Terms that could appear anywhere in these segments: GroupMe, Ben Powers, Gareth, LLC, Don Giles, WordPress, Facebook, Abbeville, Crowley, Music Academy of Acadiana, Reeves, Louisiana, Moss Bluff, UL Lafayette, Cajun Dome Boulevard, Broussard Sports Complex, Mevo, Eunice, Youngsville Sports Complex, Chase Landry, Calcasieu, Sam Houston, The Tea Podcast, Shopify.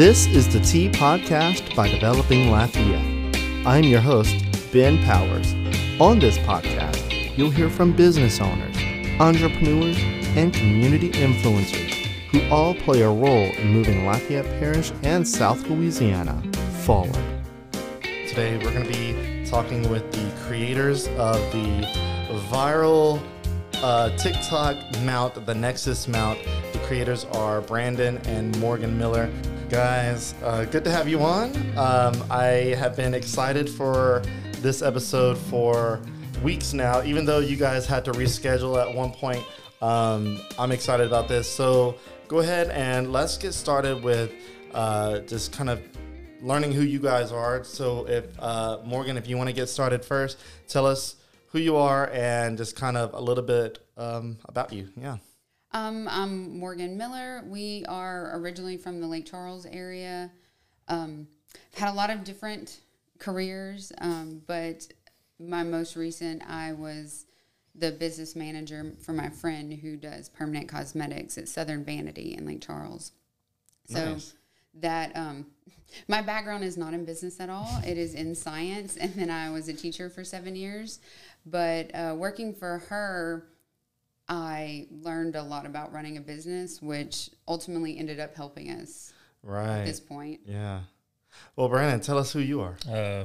This is The Tea Podcast by Developing Lafayette. I'm your host, Ben Powers. On this podcast, you'll hear from business owners, entrepreneurs, and community influencers who all play a role in moving Lafayette Parish and South Louisiana forward. Today, we're going to be talking with the creators of the viral TikTok mount, the Nexus mount. The creators are Brandon and Morgan Miller. Guys, good to have you on. I have been excited for this episode for weeks now, even though you guys had to reschedule at one point. I'm excited about this. So go ahead and let's get started with just kind of learning who you guys are. So if Morgan, if you want to get started first, tell us who you are and just kind of a little bit about you. Yeah. I'm Morgan Miller. We are originally from the Lake Charles area. I've had a lot of different careers, but my most recent, I was the business manager for my friend who does permanent cosmetics at Southern Vanity in Lake Charles. So nice. That my background is not in business at all. It is in science, and then I was a teacher for 7 years. But working for her, I learned a lot about running a business, which ultimately ended up helping us right at this point. Yeah. Well, Brandon, tell us who you are.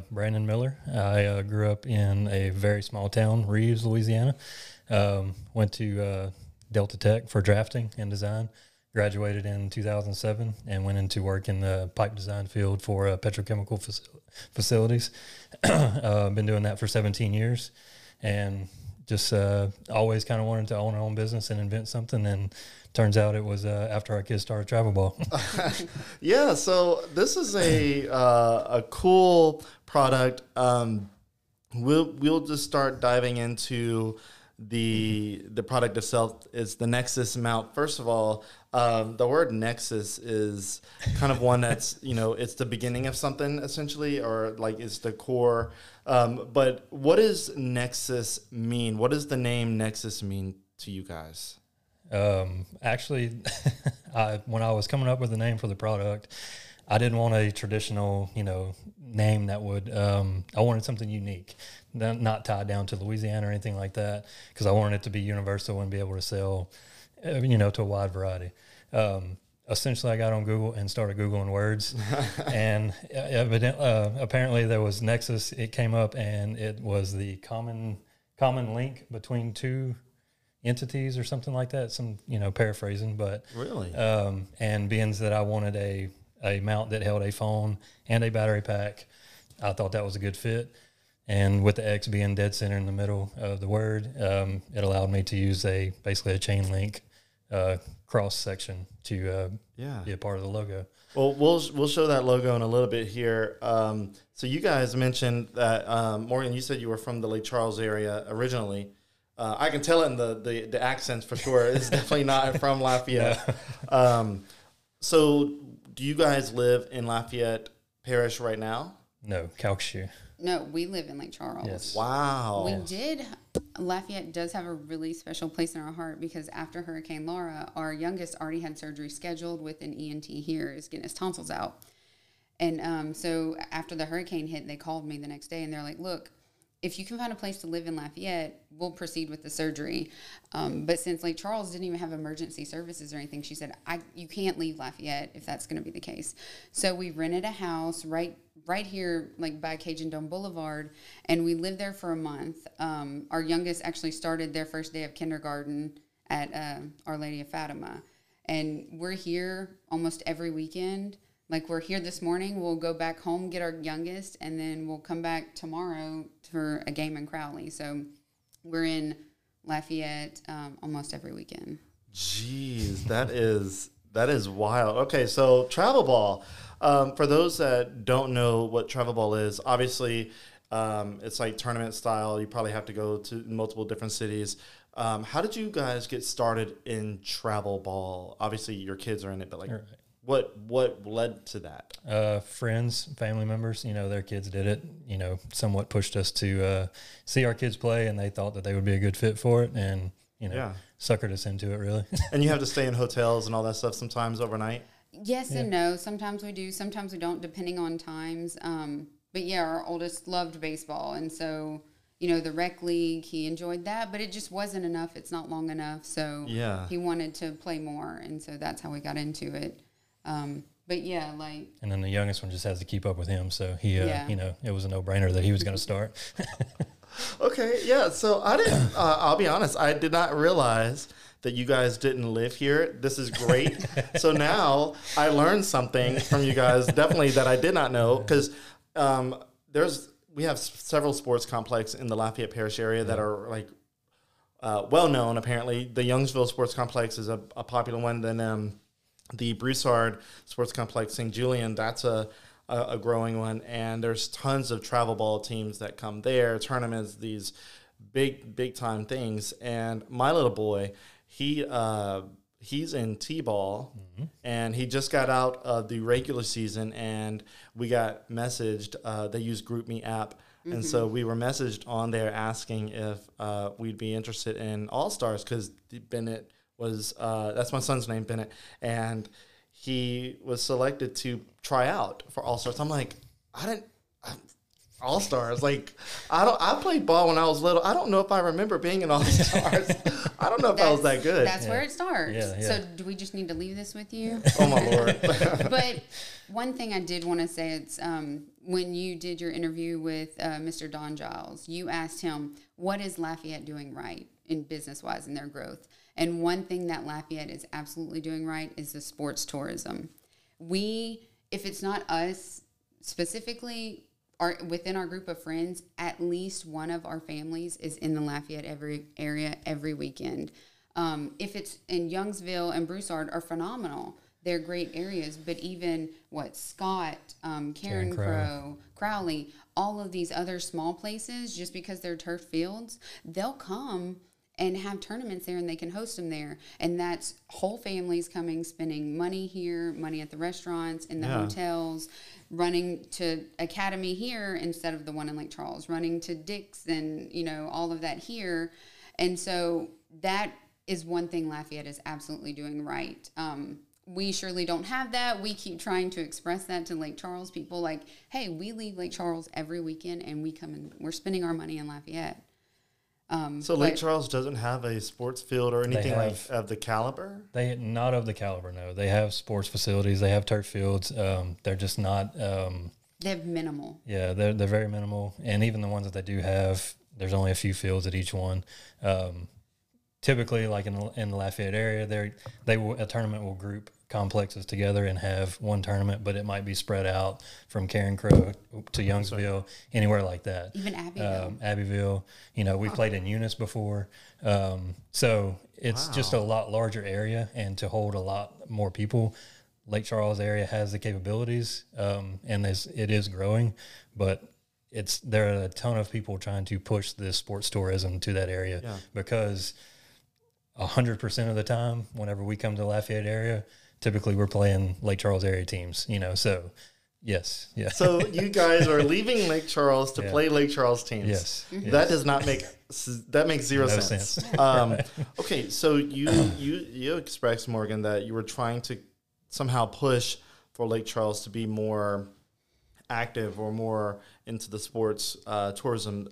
Brandon Miller. I grew up in a very small town, Reeves, Louisiana. Went to Delta Tech for drafting and design. Graduated in 2007 and went into work in the pipe design field for petrochemical facilities. Been doing that for 17 years and just always kind of wanted to own our own business and invent something, and turns out it was after our kids started travel ball. Yeah, so this is a cool product. We'll just start diving into the product itself. Is the Nexus mount. First of all, the word Nexus is kind of one that's, you know, it's the beginning of something essentially, or like it's the core. But what does Nexus mean? What does the name Nexus mean to you guys? Actually, when I was coming up with the name for the product, I didn't want a traditional, you know, name that would, I wanted something unique, not tied down to Louisiana or anything like that, because I wanted it to be universal and be able to sell, you know, to a wide variety. Essentially, I got on Google and started Googling words, and apparently there was Nexus. It came up, and it was the common link between two entities or something like that. Some, you know, paraphrasing, but really, and being that I wanted a mount that held a phone and a battery pack, I thought that was a good fit. And with the X being dead center in the middle of the word, it allowed me to use basically a chain link cross section to be a part of the logo. Well, we'll show that logo in a little bit here. So you guys mentioned that, Morgan, you said you were from the Lake Charles area originally. I can tell it in the accents for sure. It's definitely not from Lafayette. No. So do you guys live in Lafayette Parish right now? No, Calcasieu. No, we live in Lake Charles. Yes. Wow. We did. Lafayette does have a really special place in our heart because after Hurricane Laura, our youngest already had surgery scheduled with an ENT here, is getting his tonsils out. And so after the hurricane hit, they called me the next day and they're like, look, if you can find a place to live in Lafayette, we'll proceed with the surgery. But since Lake Charles didn't even have emergency services or anything, she said, you can't leave Lafayette if that's going to be the case. So we rented a house right here, like by Cajun Dome Boulevard, and we lived there for a month. Our youngest actually started their first day of kindergarten at Our Lady of Fatima. And we're here almost every weekend. Like, we're here this morning, we'll go back home, get our youngest, and then we'll come back tomorrow for a game in Crowley. So we're in Lafayette almost every weekend. Jeez, that is wild. Okay, so travel ball. For those that don't know what travel ball is, obviously it's like tournament style. You probably have to go to multiple different cities. How did you guys get started in travel ball? Obviously your kids are in it, but like, What led to that? Friends, family members, you know, their kids did it, you know, somewhat pushed us to see our kids play, and they thought that they would be a good fit for it, and, you know, suckered us into it, really. And you have to stay in hotels and all that stuff sometimes overnight? Yes and no. Sometimes we do, sometimes we don't, depending on times. But yeah, our oldest loved baseball. And so, you know, the rec league, he enjoyed that, but it just wasn't enough. It's not long enough. So he wanted to play more. And so that's how we got into it. But yeah, like. And then the youngest one just has to keep up with him. So he, you know, it was a no-brainer that he was going to start. Okay. Yeah. So I didn't, I'll be honest, I did not realize that you guys didn't live here. This is great. So now I learned something from you guys, definitely, that I did not know, because we have several sports complexes in the Lafayette Parish area that are like well known. Apparently, the Youngsville Sports Complex is a popular one. Then the Broussard Sports Complex, St. Julian, that's a growing one. And there's tons of travel ball teams that come there, tournaments, these big time things. And my little boy, he's in T-ball, and he just got out of the regular season, and we got messaged. They use GroupMe app, and so we were messaged on there asking if we'd be interested in All-Stars, because Bennett was – that's my son's name, Bennett, and he was selected to try out for All-Stars. I'm like, All-Stars. Like, I played ball when I was little. I don't know if I remember being an All-Stars. I don't know if I was that good. That's where it starts. Yeah. So do we just need to leave this with you? Oh, my Lord. But one thing I did want to say, it's when you did your interview with Mr. Don Giles, you asked him, what is Lafayette doing right in business-wise in their growth? And one thing that Lafayette is absolutely doing right is the sports tourism. We, if it's not us specifically, within our group of friends, at least one of our families is in the Lafayette area every weekend. If it's in Youngsville and Broussard are phenomenal. They're great areas, but even Scott, Carencro, Crowley, all of these other small places, just because they're turf fields, they'll come and have tournaments there, and they can host them there. And that's whole families coming, spending money here, money at the restaurants, in the hotels, running to Academy here instead of the one in Lake Charles, running to Dick's and, you know, all of that here. And so that is one thing Lafayette is absolutely doing right. We surely don't have that. We keep trying to express that to Lake Charles people, like, hey, we leave Lake Charles every weekend, and we come and we're spending our money in Lafayette. So Lake Charles doesn't have a sports field or anything of the caliber? Not of the caliber, no. They have sports facilities. They have turf fields. They're just not... they're minimal. Yeah, they're very minimal. And even the ones that they do have, there's only a few fields at each one. Typically, like in the Lafayette area, a tournament will group complexes together and have one tournament, but it might be spread out from Carencro to Youngsville, anywhere like that. Even Abbeville. You know, we played in Eunice before. So it's just a lot larger area, and to hold a lot more people. Lake Charles area has the capabilities, and it is growing, but there are a ton of people trying to push this sports tourism to that area because 100% of the time, whenever we come to the Lafayette area, typically we're playing Lake Charles area teams, you know, so yes. Yeah. So you guys are leaving Lake Charles to play Lake Charles teams. Yes. That does not make, that makes zero sense. Right. Okay. So you expressed, Morgan, that you were trying to somehow push for Lake Charles to be more active or more into the sports tourism.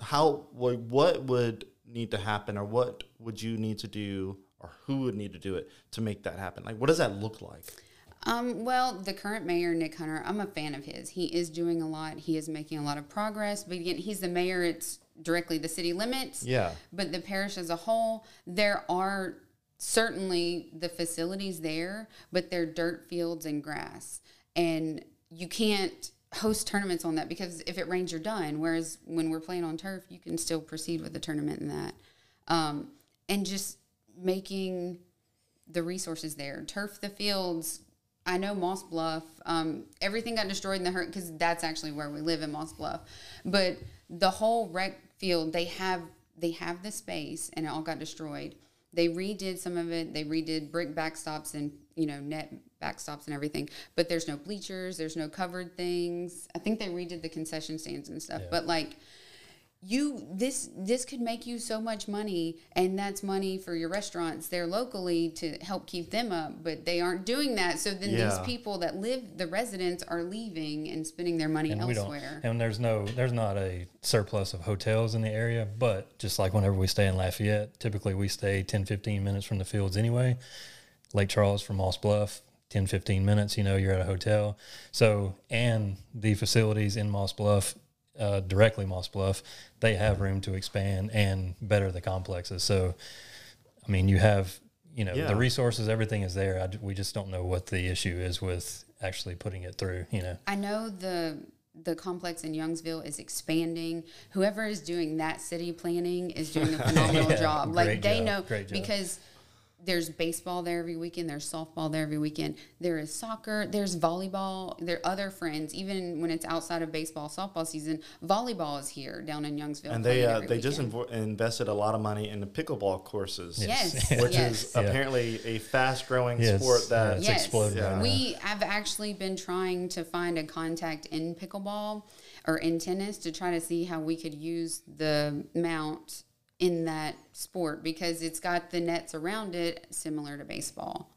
What would need to happen, or what would you need to do, or who would need to do it to make that happen? Like, what does that look like? Well, the current mayor, Nick Hunter, I'm a fan of his. He is doing a lot. He is making a lot of progress. But again, he's the mayor. It's directly the city limits. Yeah. But the parish as a whole, there are certainly the facilities there, but they're dirt fields and grass. And you can't host tournaments on that, because if it rains, you're done. Whereas when we're playing on turf, you can still proceed with the tournament in that. And just making the resources there. Turf the fields. I know Moss Bluff, everything got destroyed in the hurricane, because that's actually where we live, in Moss Bluff. But the whole rec field, they have the space, and it all got destroyed. They redid some of it. They redid brick backstops and, you know, net backstops and everything. But there's no bleachers. There's no covered things. I think they redid the concession stands and stuff. Yeah. But, like, this could make you so much money, and that's money for your restaurants there locally to help keep them up, but they aren't doing that. So then these people that live, the residents are leaving and spending their money elsewhere. And there's not a surplus of hotels in the area, but just like whenever we stay in Lafayette, typically we stay 10, 15 minutes from the fields anyway. Lake Charles from Moss Bluff, 10, 15 minutes, you know, you're at a hotel. So, and the facilities in Moss Bluff, directly Moss Bluff, they have room to expand and better the complexes. So, I mean, you have, you know, the resources, everything is there. We just don't know what the issue is with actually putting it through, you know. I know the complex in Youngsville is expanding. Whoever is doing that city planning is doing a phenomenal job. Like they know, because there's baseball there every weekend. There's softball there every weekend. There is soccer. There's volleyball. There are other friends. Even when it's outside of baseball, softball season, volleyball is here down in Youngsville. And they just invested a lot of money in the pickleball courses. Yes. Which is apparently a fast-growing sport that's exploding. Yeah. I've actually been trying to find a contact in pickleball or in tennis to try to see how we could use the mount in that sport, because it's got the nets around it similar to baseball.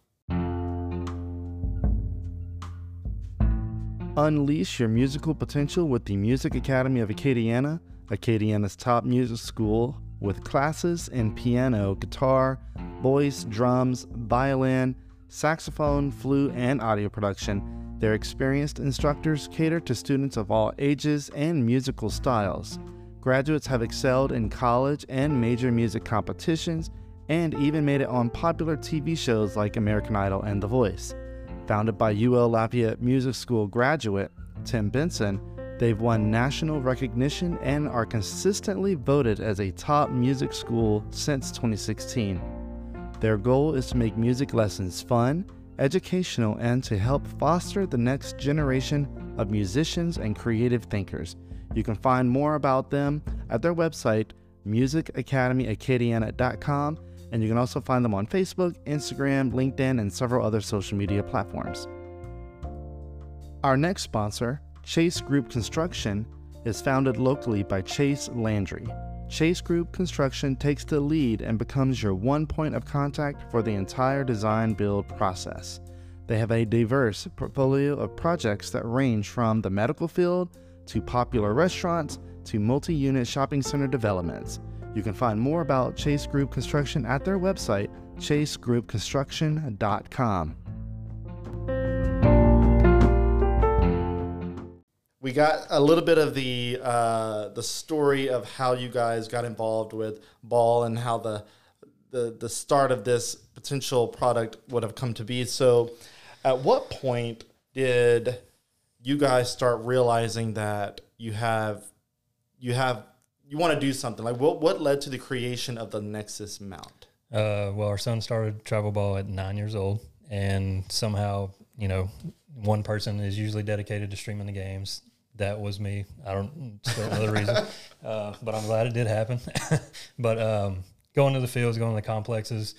Unleash your musical potential with the Music Academy of Acadiana, Acadiana's top music school, with classes in piano, guitar, voice, drums, violin, saxophone, flute, and audio production. Their experienced instructors cater to students of all ages and musical styles. Graduates have excelled in college and major music competitions, and even made it on popular TV shows like American Idol and The Voice. Founded by UL Lafayette Music School graduate Tim Benson, they've won national recognition and are consistently voted as a top music school since 2016. Their goal is to make music lessons fun, educational, and to help foster the next generation of musicians and creative thinkers. You can find more about them at their website, musicacademyacadiana.com, and you can also find them on Facebook, Instagram, LinkedIn, and several other social media platforms. Our next sponsor, Chase Group Construction, is founded locally by Chase Landry. Chase Group Construction takes the lead and becomes your one point of contact for the entire design-build process. They have a diverse portfolio of projects that range from the medical field to popular restaurants, to multi-unit shopping center developments. You can find more about Chase Group Construction at their website, chasegroupconstruction.com. We got a little bit of the story of how you guys got involved with Ball and how the start of this potential product would have come to be. So at what point did you guys start realizing that you want to do something? Like what led to the creation of the Nexus mount? Well, our son started travel ball at 9 years old, and somehow, you know, one person is usually dedicated to streaming the games. That was me. I don't know the reason, but I'm glad it did happen. But going to the fields, going to the complexes,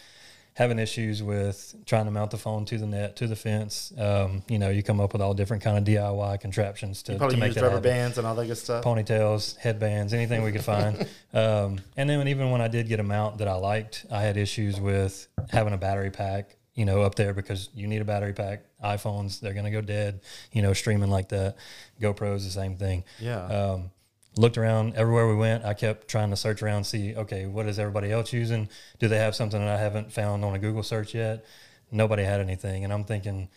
having issues with trying to mount the phone to the net, to the fence. You know, you come up with all different kind of DIY contraptions to make that rubber happen. Bands and all that good stuff. Ponytails, headbands, anything we could find. And then even when I did get a mount that I liked, I had issues with having a battery pack, you know, up there, because you need a battery pack. iPhones, they're going to go dead, you know, streaming like that. GoPros, the same thing. Yeah. Looked around everywhere we went. I kept trying to search around, see, okay, what is everybody else using? Do they have something that I haven't found on a Google search yet? Nobody had anything. And I'm thinking,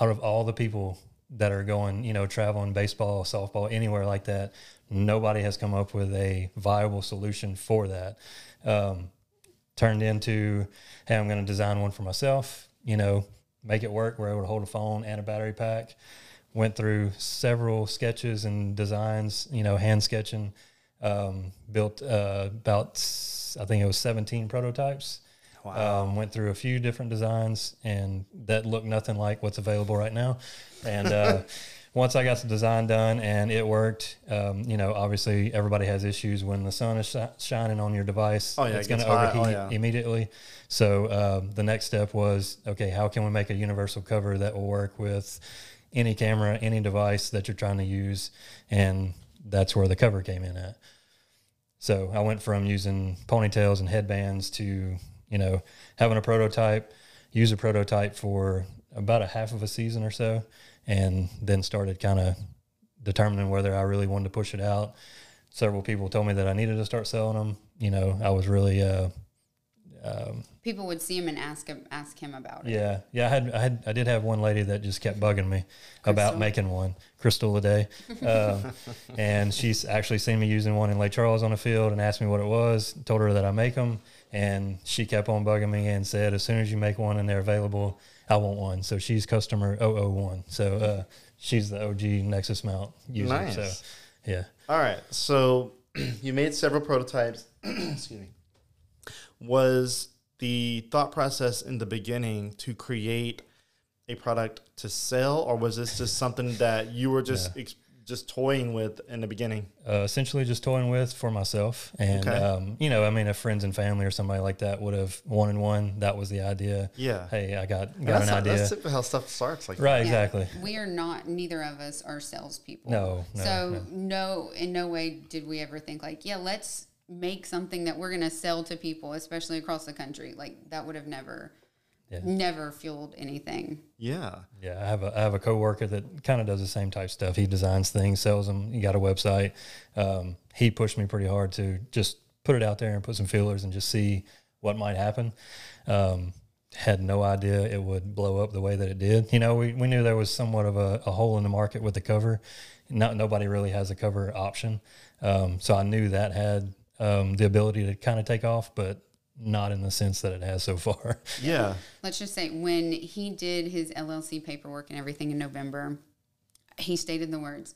out of all the people that are going, you know, traveling, baseball, softball, anywhere like that, nobody has come up with a viable solution for that. Turned into, hey, I'm going to design one for myself, you know, make it work. We're able to hold a phone and a battery pack. Went through several sketches and designs, you know, hand sketching, built about, I think it was 17 prototypes. Wow. Went through a few different designs, and that looked nothing like what's available right now. And once I got the design done and it worked, you know, obviously everybody has issues when the sun is shining on your device. Oh, yeah, it's going to overheat immediately. So the next step was, okay, how can we make a universal cover that will work with any camera, any device that you're trying to use? And that's where the cover came in at. So I went from using ponytails and headbands to, you know, having a prototype, use a prototype for about a half of a season or so, and then started kind of determining whether I really wanted to push it out. Several people told me that I needed to start selling them. You know, I was really people would see him and ask him about it. Yeah, yeah. I did have one lady that just kept bugging me about making one, Crystal Lede, and she's actually seen me using one in Lake Charles on the field and asked me what it was. Told her that I make them, and she kept on bugging me and said, as soon as you make one and they're available, I want one. So she's customer 001. So she's the OG Nexus mount user. Nice. So, yeah. All right. So you made several prototypes. Excuse me. Was the thought process in the beginning to create a product to sell, or was this just something that you were just toying with in the beginning? Essentially just toying with for myself. And, you know, I mean, if friends and family or somebody like that would have wanted one, that was the idea. Yeah. Hey, I got an idea. That's typically how stuff starts like that. Right, yeah, exactly. We are not, neither of us are salespeople. No. So no, in no way did we ever think like, yeah, let's make something that we're going to sell to people, especially across the country. Like that would have never fueled anything. Yeah. Yeah. I have a coworker that kind of does the same type stuff. He designs things, sells them. He got a website. He pushed me pretty hard to just put it out there and put some feelers and just see what might happen. Had no idea it would blow up the way that it did. You know, we knew there was somewhat of a hole in the market with the cover. Nobody really has a cover option. So I knew that had, the ability to kind of take off, but not in the sense that it has so far. Yeah. Let's just say when he did his LLC paperwork and everything in November, he stated the words,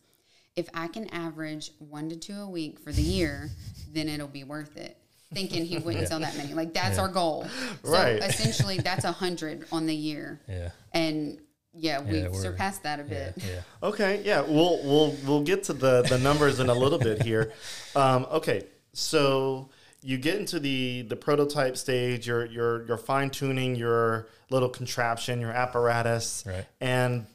if I can average 1 to 2 a week for the year, then it'll be worth it. Thinking he wouldn't sell that many. Like that's our goal. So essentially that's 100 on the year. Yeah. And we surpassed that a bit. Yeah. Okay. Yeah. We'll get to the numbers in a little bit here. Okay. So you get into the prototype stage, you're fine-tuning your little contraption, your apparatus. Right. And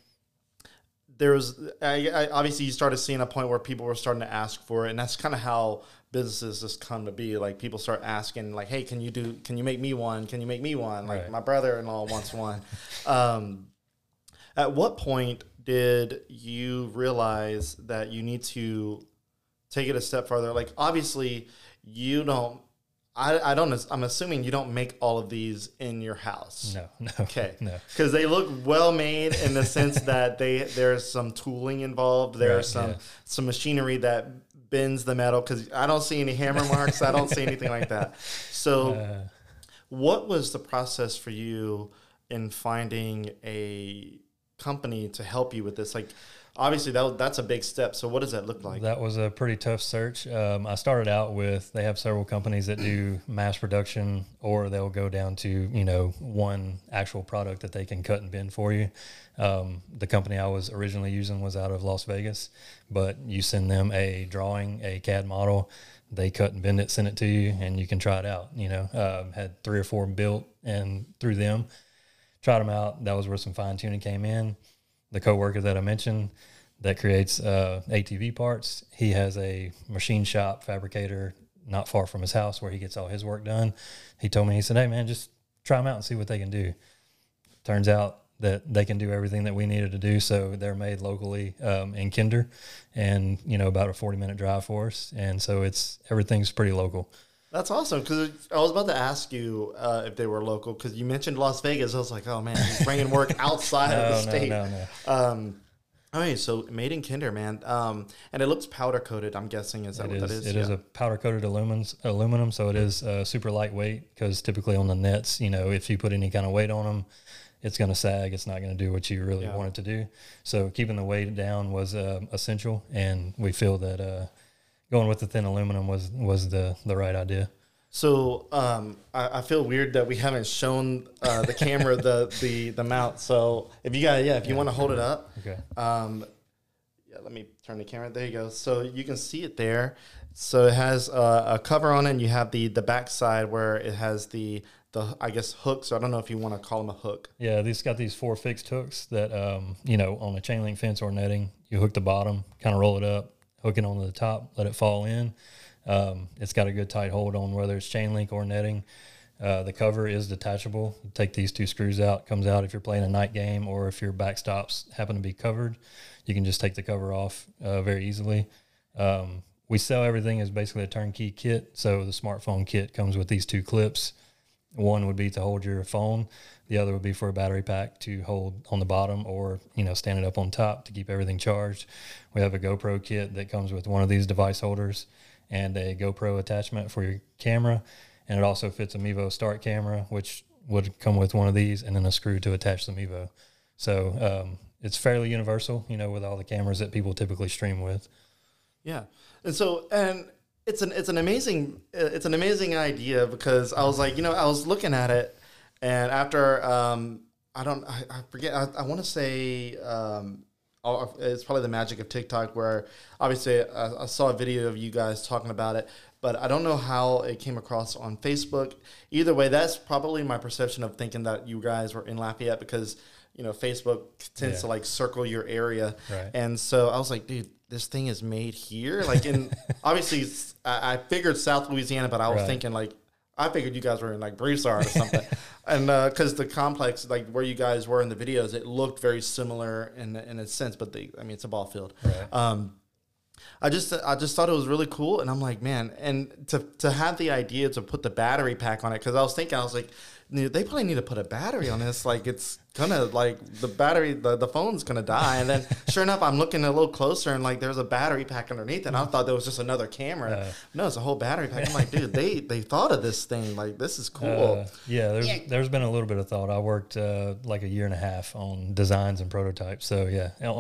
there's obviously you started seeing a point where people were starting to ask for it, and that's kind of how businesses just come to be. Like people start asking, like, hey, can you make me one? Can you make me one? Like my brother-in-law wants one. At what point did you realize that you need to take it a step further? Like, obviously, you don't, I'm assuming you don't make all of these in your house. No. Okay. No. Because they look well made in the sense that there's some tooling involved. There's some machinery that bends the metal, because I don't see any hammer marks. I don't see anything like that. So what was the process for you in finding a company to help you with this? Like, obviously, that's a big step. So what does that look like? That was a pretty tough search. I started out with, they have several companies that do mass production, or they'll go down to, you know, one actual product that they can cut and bend for you. The company I was originally using was out of Las Vegas, but you send them a drawing, a CAD model, they cut and bend it, send it to you, and you can try it out. You know, had 3 or 4 built and through them, tried them out. That was where some fine tuning came in. The coworker that I mentioned that creates ATV parts, he has a machine shop fabricator not far from his house where he gets all his work done. He told me, he said, hey, man, just try them out and see what they can do. Turns out that they can do everything that we needed to do. So they're made locally in Kinder and, you know, about a 40-minute drive for us. And so everything's pretty local. That's awesome, because I was about to ask you if they were local, because you mentioned Las Vegas. I was like, oh, man, he's bringing work outside of the state. No. All right, so made in Kinder, man. And it looks powder-coated, I'm guessing. Is that what that is? It is a powder-coated aluminum, so it is super lightweight, because typically on the nets, you know, if you put any kind of weight on them, it's going to sag. It's not going to do what you really want it to do. So keeping the weight down was essential, and we feel that going with the thin aluminum was the right idea. So I feel weird that we haven't shown the camera the mount. So if you guys, if you want to hold it up, let me turn the camera. There you go. So you can see it there. So it has a cover on it, and you have the back side where it has the I guess hooks. I don't know if you want to call them a hook. Yeah, these got these 4 fixed hooks that you know, on a chain link fence or netting, you hook the bottom, kind of roll it up, hook it onto the top, let it fall in. It's got a good tight hold on whether it's chain link or netting. The cover is detachable. You take these two screws out, comes out if you're playing a night game or if your backstops happen to be covered. You can just take the cover off very easily. We sell everything as basically a turnkey kit. So the smartphone kit comes with these two clips. One would be to hold your phone. The other would be for a battery pack to hold on the bottom or, you know, stand it up on top to keep everything charged. We have a GoPro kit that comes with one of these device holders and a GoPro attachment for your camera. And it also fits a Mevo start camera, which would come with one of these, and then a screw to attach the Mevo. So it's fairly universal, you know, with all the cameras that people typically stream with. Yeah. And so, and it's an amazing idea, because I was like, you know, I was looking at it, and after, I forget, I want to say, it's probably the magic of TikTok, where obviously I saw a video of you guys talking about it, but I don't know how it came across on Facebook. Either way, that's probably my perception of thinking that you guys were in Lafayette, because, you know, Facebook tends to like circle your area. Right. And so I was like, dude, this thing is made here. Like, in obviously I figured South Louisiana, but I was thinking like, I figured you guys were in like Broussard or something. And because the complex, like where you guys were in the videos, it looked very similar in a sense, but it's a ball field. Right. I just thought it was really cool. And I'm like, man, and to have the idea to put the battery pack on it, because I was thinking, I was like, they probably need to put a battery on this. Like, it's gonna, like, the battery, the phone's gonna die. And then sure enough, I'm looking a little closer, and like, there's a battery pack underneath it. And I thought there was just another camera. No, it's a whole battery pack. I'm like, dude, they thought of this thing. Like, this is cool. There's been a little bit of thought. I worked like a year and a half on designs and prototypes. So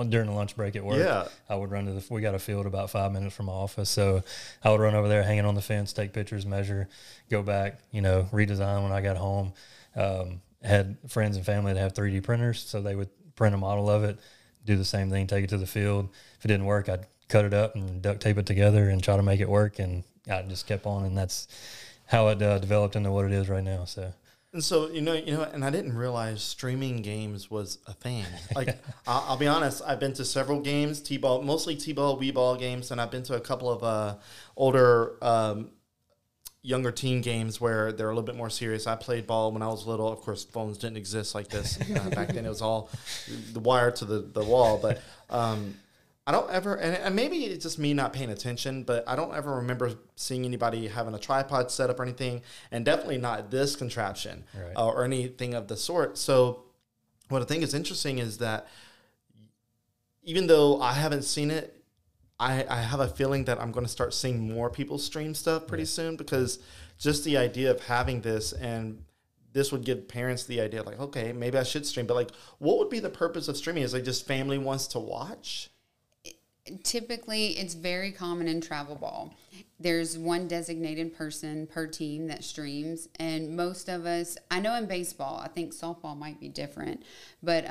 during the lunch break at work, I would run we got a field about 5 minutes from my office. So I would run over there, hanging on the fence, take pictures, measure, go back, you know, redesign when I got home. Had friends and family that have 3D printers, so they would print a model of it, do the same thing, take it to the field. If it didn't work, I'd cut it up and duct tape it together and try to make it work, and I just kept on, and that's how it developed into what it is right now. So you know, and I didn't realize streaming games was a thing. Like, I'll be honest, I've been to several games, t-ball, mostly t-ball, wee-ball games, and I've been to a couple of older younger teen games where they're a little bit more serious. I played ball when I was little. Of course, phones didn't exist like this back then. It was all the wire to the wall. But I don't ever, and maybe it's just me not paying attention, but I don't ever remember seeing anybody having a tripod set up or anything, and definitely not this contraption or anything of the sort. So what I think is interesting is that even though I haven't seen it, I have a feeling that I'm going to start seeing more people stream stuff pretty soon, because just the idea of having this, and this would give parents the idea like, okay, maybe I should stream. But like, what would be the purpose of streaming? Is like just family wants to watch? Typically, it's very common in travel ball. There's one designated person per team that streams. And most of us, I know in baseball, I think softball might be different, but,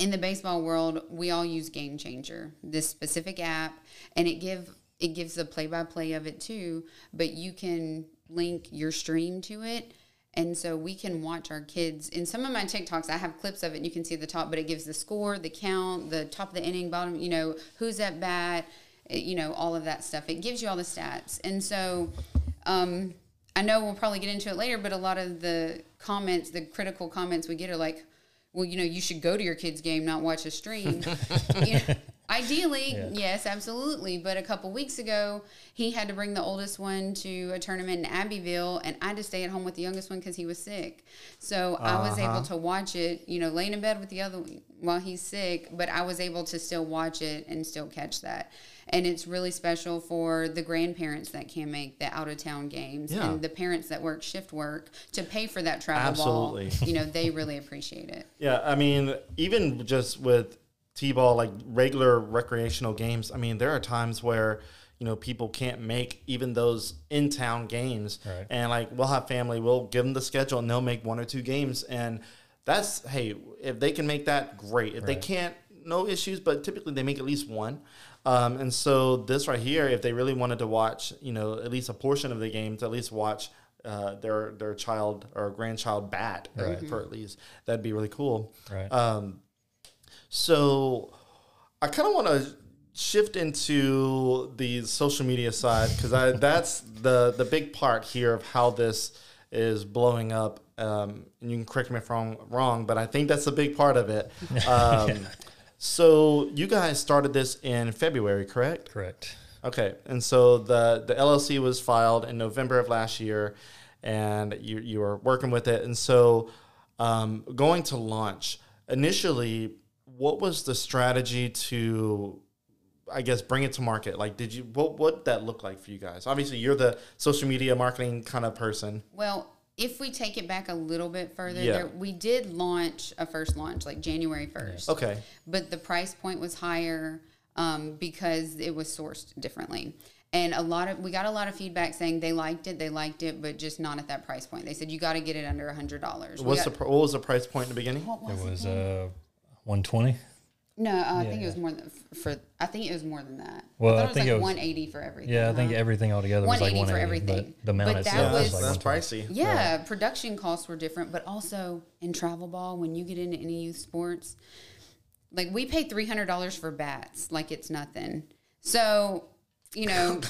in the baseball world, we all use Game Changer, this specific app, and it gives the play-by-play of it too, but you can link your stream to it, and so we can watch our kids. In some of my TikToks, I have clips of it, and you can see the top, but it gives the score, the count, the top of the inning, bottom, you know, who's at bat, you know, all of that stuff. It gives you all the stats. And so I know we'll probably get into it later, but a lot of the comments, the critical comments we get are like, well, you know, you should go to your kid's game, not watch a stream. You know, ideally, yes, absolutely. But a couple weeks ago, he had to bring the oldest one to a tournament in Abbeville, and I had to stay at home with the youngest one because he was sick. So I was able to watch it, you know, laying in bed with the other one while he's sick, but I was able to still watch it and still catch that. And it's really special for the grandparents that can make the out-of-town games and the parents that work shift work to pay for that travel ball. You know, they really appreciate it. Yeah, I mean, even just with t-ball, like regular recreational games, I mean, there are times where, you know, people can't make even those in-town games. Right. And, like, we'll have family, we'll give them the schedule, and they'll make one or two games. And that's, hey, if they can make that, great. If they can't, no issues, but typically they make at least one. And so this right here, if they really wanted to watch, you know, at least a portion of the game, to at least watch their child or grandchild bat, for at least, that'd be really cool. Right. So I kind of want to shift into the social media side, because that's the big part here of how this is blowing up. And you can correct me if I'm wrong, but I think that's a big part of it. Yeah. So you guys started this in February, correct? Correct. Okay. And so the LLC was filed in November of last year, and you were working with it. And so going to launch, initially, what was the strategy to, I guess, bring it to market? Like, what did that look like for you guys? Obviously, you're the social media marketing kind of person. Well, if we take it back a little bit further, yeah, we did launch a first launch, like January 1st. Okay. But the price point was higher because it was sourced differently. And we got a lot of feedback saying they liked it, but just not at that price point. They said, you got to get it under $100. What was the price point in the beginning? It was $120. No, I think it was more than that. Well, I think it was like $180 for everything. Yeah, I think everything altogether was like $180 for everything. But the amount itself was like that's pricey. Yeah, right. Production costs were different, but also in travel ball, when you get into any youth sports, like we pay $300 for bats, like it's nothing. So, you know,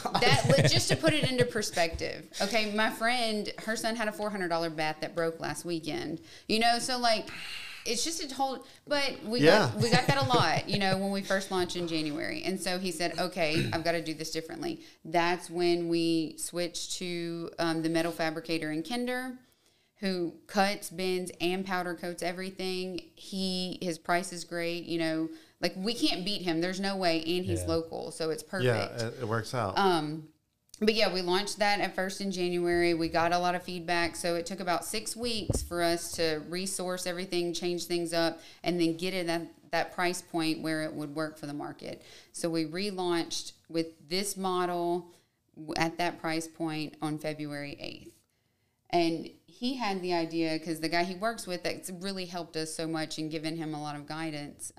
just to put it into perspective. Okay, my friend, her son had a $400 bat that broke last weekend. You know, so like, it's just a whole, but we got that a lot, you know, when we first launched in January. And so he said, okay, I've got to do this differently. That's when we switched to the metal fabricator in Kinder, who cuts, bends, and powder coats everything. His price is great, you know, like we can't beat him. There's no way. And he's local, so it's perfect. Yeah, it works out. But yeah, we launched that at first in January. We got a lot of feedback. So it took about 6 weeks for us to resource everything, change things up, and then get it at that price point where it would work for the market. So we relaunched with this model at that price point on February 8th. And he had the idea, because the guy he works with, that's really helped us so much and given him a lot of guidance.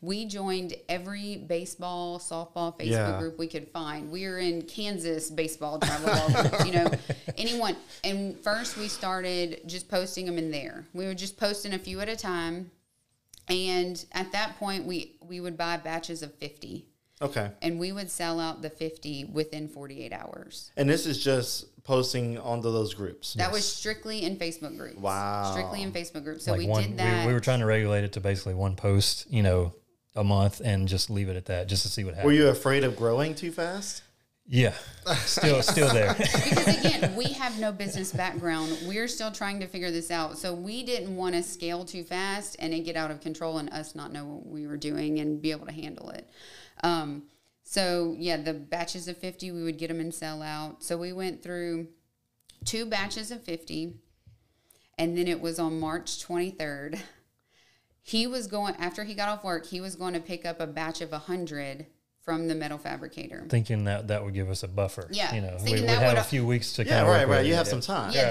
We joined every baseball, softball, Facebook group we could find. We were in Kansas baseball, travel ball groups, you know, anyone. And first we started just posting them in there. We were just posting a few at a time. And at that point, we would buy batches of 50. Okay. And we would sell out the 50 within 48 hours. And this is just posting onto those groups? That was strictly in Facebook groups. Wow. Strictly in Facebook groups. So like we did that. We were trying to regulate it to basically one post, you know, a month, and just leave it at that just to see what happened. Were you afraid of growing too fast? Yeah. Still there. Because again, we have no business background. We're still trying to figure this out. So we didn't want to scale too fast and it get out of control and us not know what we were doing and be able to handle it. So yeah, the batches of 50, we would get them and sell out. So we went through 2 batches of 50, and then it was on March 23rd. He was going, after he got off work, he was going to pick up a batch of 100 from the metal fabricator, thinking that would give us a buffer. Yeah. You know, we had a few weeks to kind of work with it. You have some time. Yeah,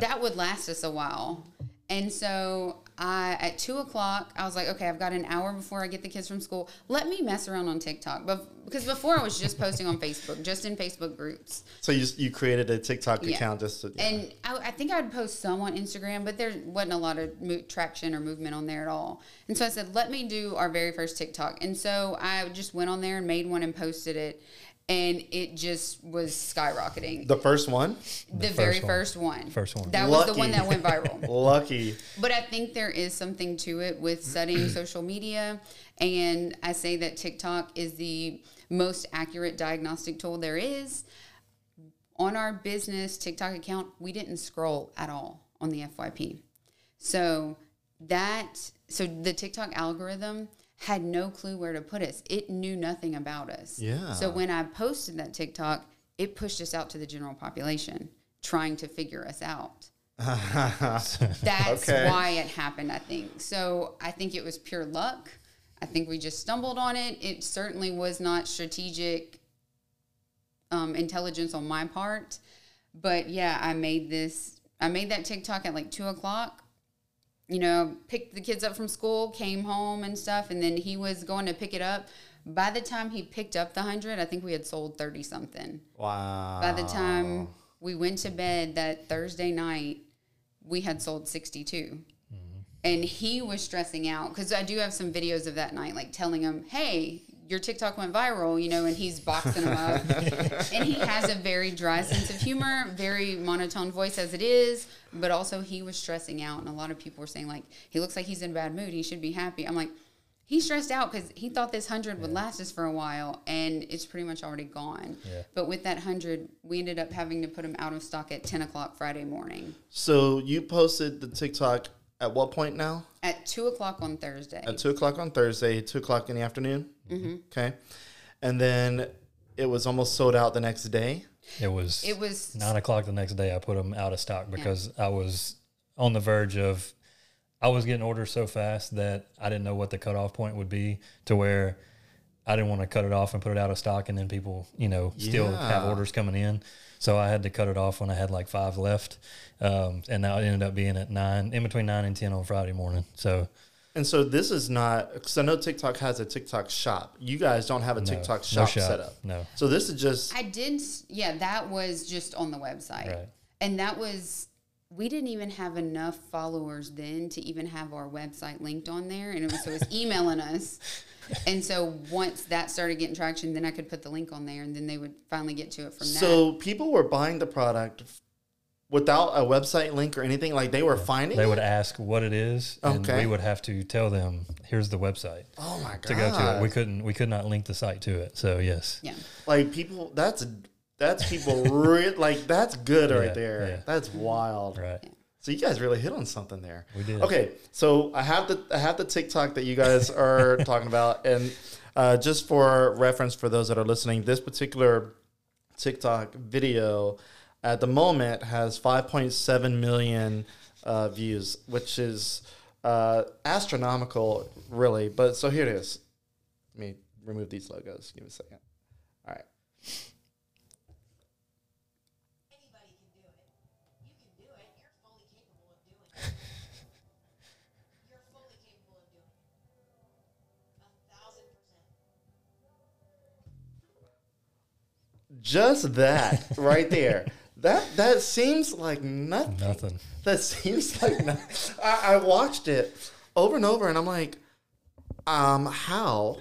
that would last us a while. And so at 2:00, I was like, okay, I've got an hour before I get the kids from school. Let me mess around on TikTok. Because before I was just posting on Facebook, just in Facebook groups. So you created a TikTok account just to... Yeah. And I think I'd post some on Instagram, but there wasn't a lot of traction or movement on there at all. And so I said, let me do our very first TikTok. And so I just went on there and made one and posted it. And it just was skyrocketing. The first one? The very first one. That was the one that went viral. Lucky. But I think there is something to it with studying social media. And I say that TikTok is the most accurate diagnostic tool there is. On our business TikTok account, we didn't scroll at all on the FYP. So the TikTok algorithm had no clue where to put us. It knew nothing about us. Yeah. So when I posted that TikTok, it pushed us out to the general population, trying to figure us out. That's why it happened, I think. So I think it was pure luck. I think we just stumbled on it. It certainly was not strategic intelligence on my part. But yeah, I made that TikTok at like 2:00. You know, picked the kids up from school, came home and stuff, and then he was going to pick it up. By the time he picked up the 100, I think we had sold 30-something. Wow. By the time we went to bed that Thursday night, we had sold 62. Mm-hmm. And he was stressing out, because I do have some videos of that night, like telling him, hey, your TikTok went viral, you know, and he's boxing them up. And he has a very dry sense of humor, very monotone voice as it is, but also he was stressing out. And a lot of people were saying, like, he looks like he's in a bad mood. He should be happy. I'm like, he's stressed out because he thought this 100 would last us for a while, and it's pretty much already gone. Yeah. But with that 100, we ended up having to put him out of stock at 10 o'clock Friday morning. So you posted the TikTok at what point now? At 2 o'clock on Thursday. At 2 o'clock on Thursday, 2 o'clock in the afternoon? Mm-hmm. Okay. And then it was almost sold out the next day? It was 9 o'clock the next day I put them out of stock because I was on the verge of, I was getting orders so fast that I didn't know what the cutoff point would be to where I didn't want to cut it off and put it out of stock and then people, you know, still have orders coming in. So I had to cut it off when I had like 5 left, and now it ended up being at 9, in between 9 and 10 on Friday morning. So, and so this is not because I know TikTok has a TikTok shop. You guys don't have a TikTok shop set up. No. So this is just that was just on the website, right. And that was we didn't even have enough followers then to even have our website linked on there, and it was emailing us. And so once that started getting traction, then I could put the link on there, and then they would finally get to it from that. So people were buying the product without a website link or anything? Like they were finding it? They would ask what it is, and we would have to tell them, here's the website. Oh, my God. To go to it. We could not link the site to it, so yes. Yeah. Like people, that's people, like that's good right there. Yeah. That's wild. Right. Yeah. So you guys really hit on something there. We did. Okay, so I have the TikTok that you guys are talking about, and just for reference for those that are listening, this particular TikTok video at the moment has 5.7 million views, which is astronomical, really. But so here it is. Let me remove these logos. Give me a second. All right. Just that right there. That seems like nothing. Nothing. That seems like nothing. I watched it over and over, and I'm like, how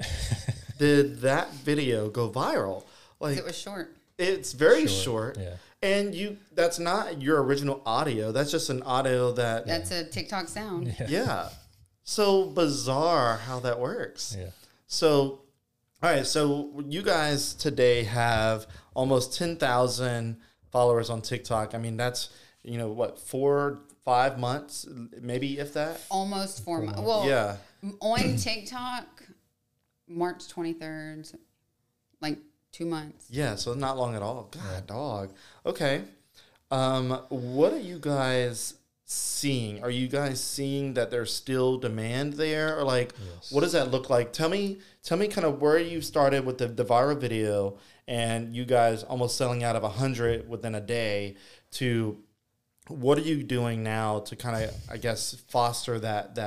did that video go viral? Like it was short. It's very short. Yeah. And that's not your original audio. That's just an audio that's a TikTok sound. Yeah. So bizarre how that works. Yeah. So. All right, so you guys today have almost 10,000 followers on TikTok. I mean, that's, you know, what, 4-5 months, maybe if that? Almost 4 months. Well, on TikTok, March 23rd, like 2 months. Yeah, so not long at all. God, dog. Okay. What are you guys seeing? Are you guys seeing that there's still demand there, or like what does that look like? Tell me kind of where you started with the viral video and you guys almost selling out of 100 within a day to what are you doing now to kind of I guess foster that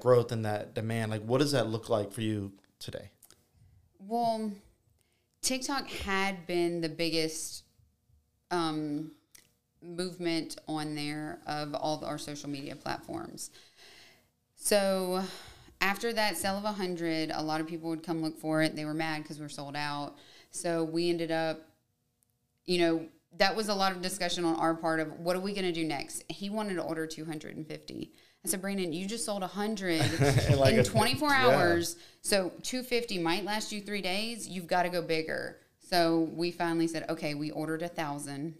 growth and that demand? Like what does that look like for you today? Well, TikTok had been the biggest movement on there of all our social media platforms. So after that sale of 100, a lot of people would come look for it. They were mad because we're sold out. So we ended up, you know, that was a lot of discussion on our part of what are we going to do next? He wanted to order 250. I said, Brandon, you just sold 100 like in 24 hours. So 250 might last you 3 days. You've got to go bigger. So we finally said, okay, we ordered 1,000.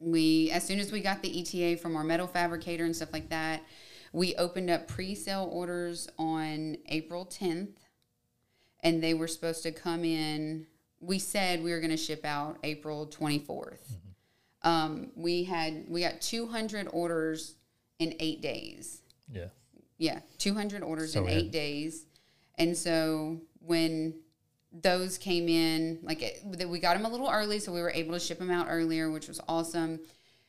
We, as soon as we got the ETA from our metal fabricator and stuff like that, we opened up pre-sale orders on April 10th, and they were supposed to come in. We said we were going to ship out April 24th. Mm-hmm. We got 200 orders in 8 days. Yeah. Yeah, 200 orders in 8 days. And so when those came in, we got them a little early, so we were able to ship them out earlier, which was awesome.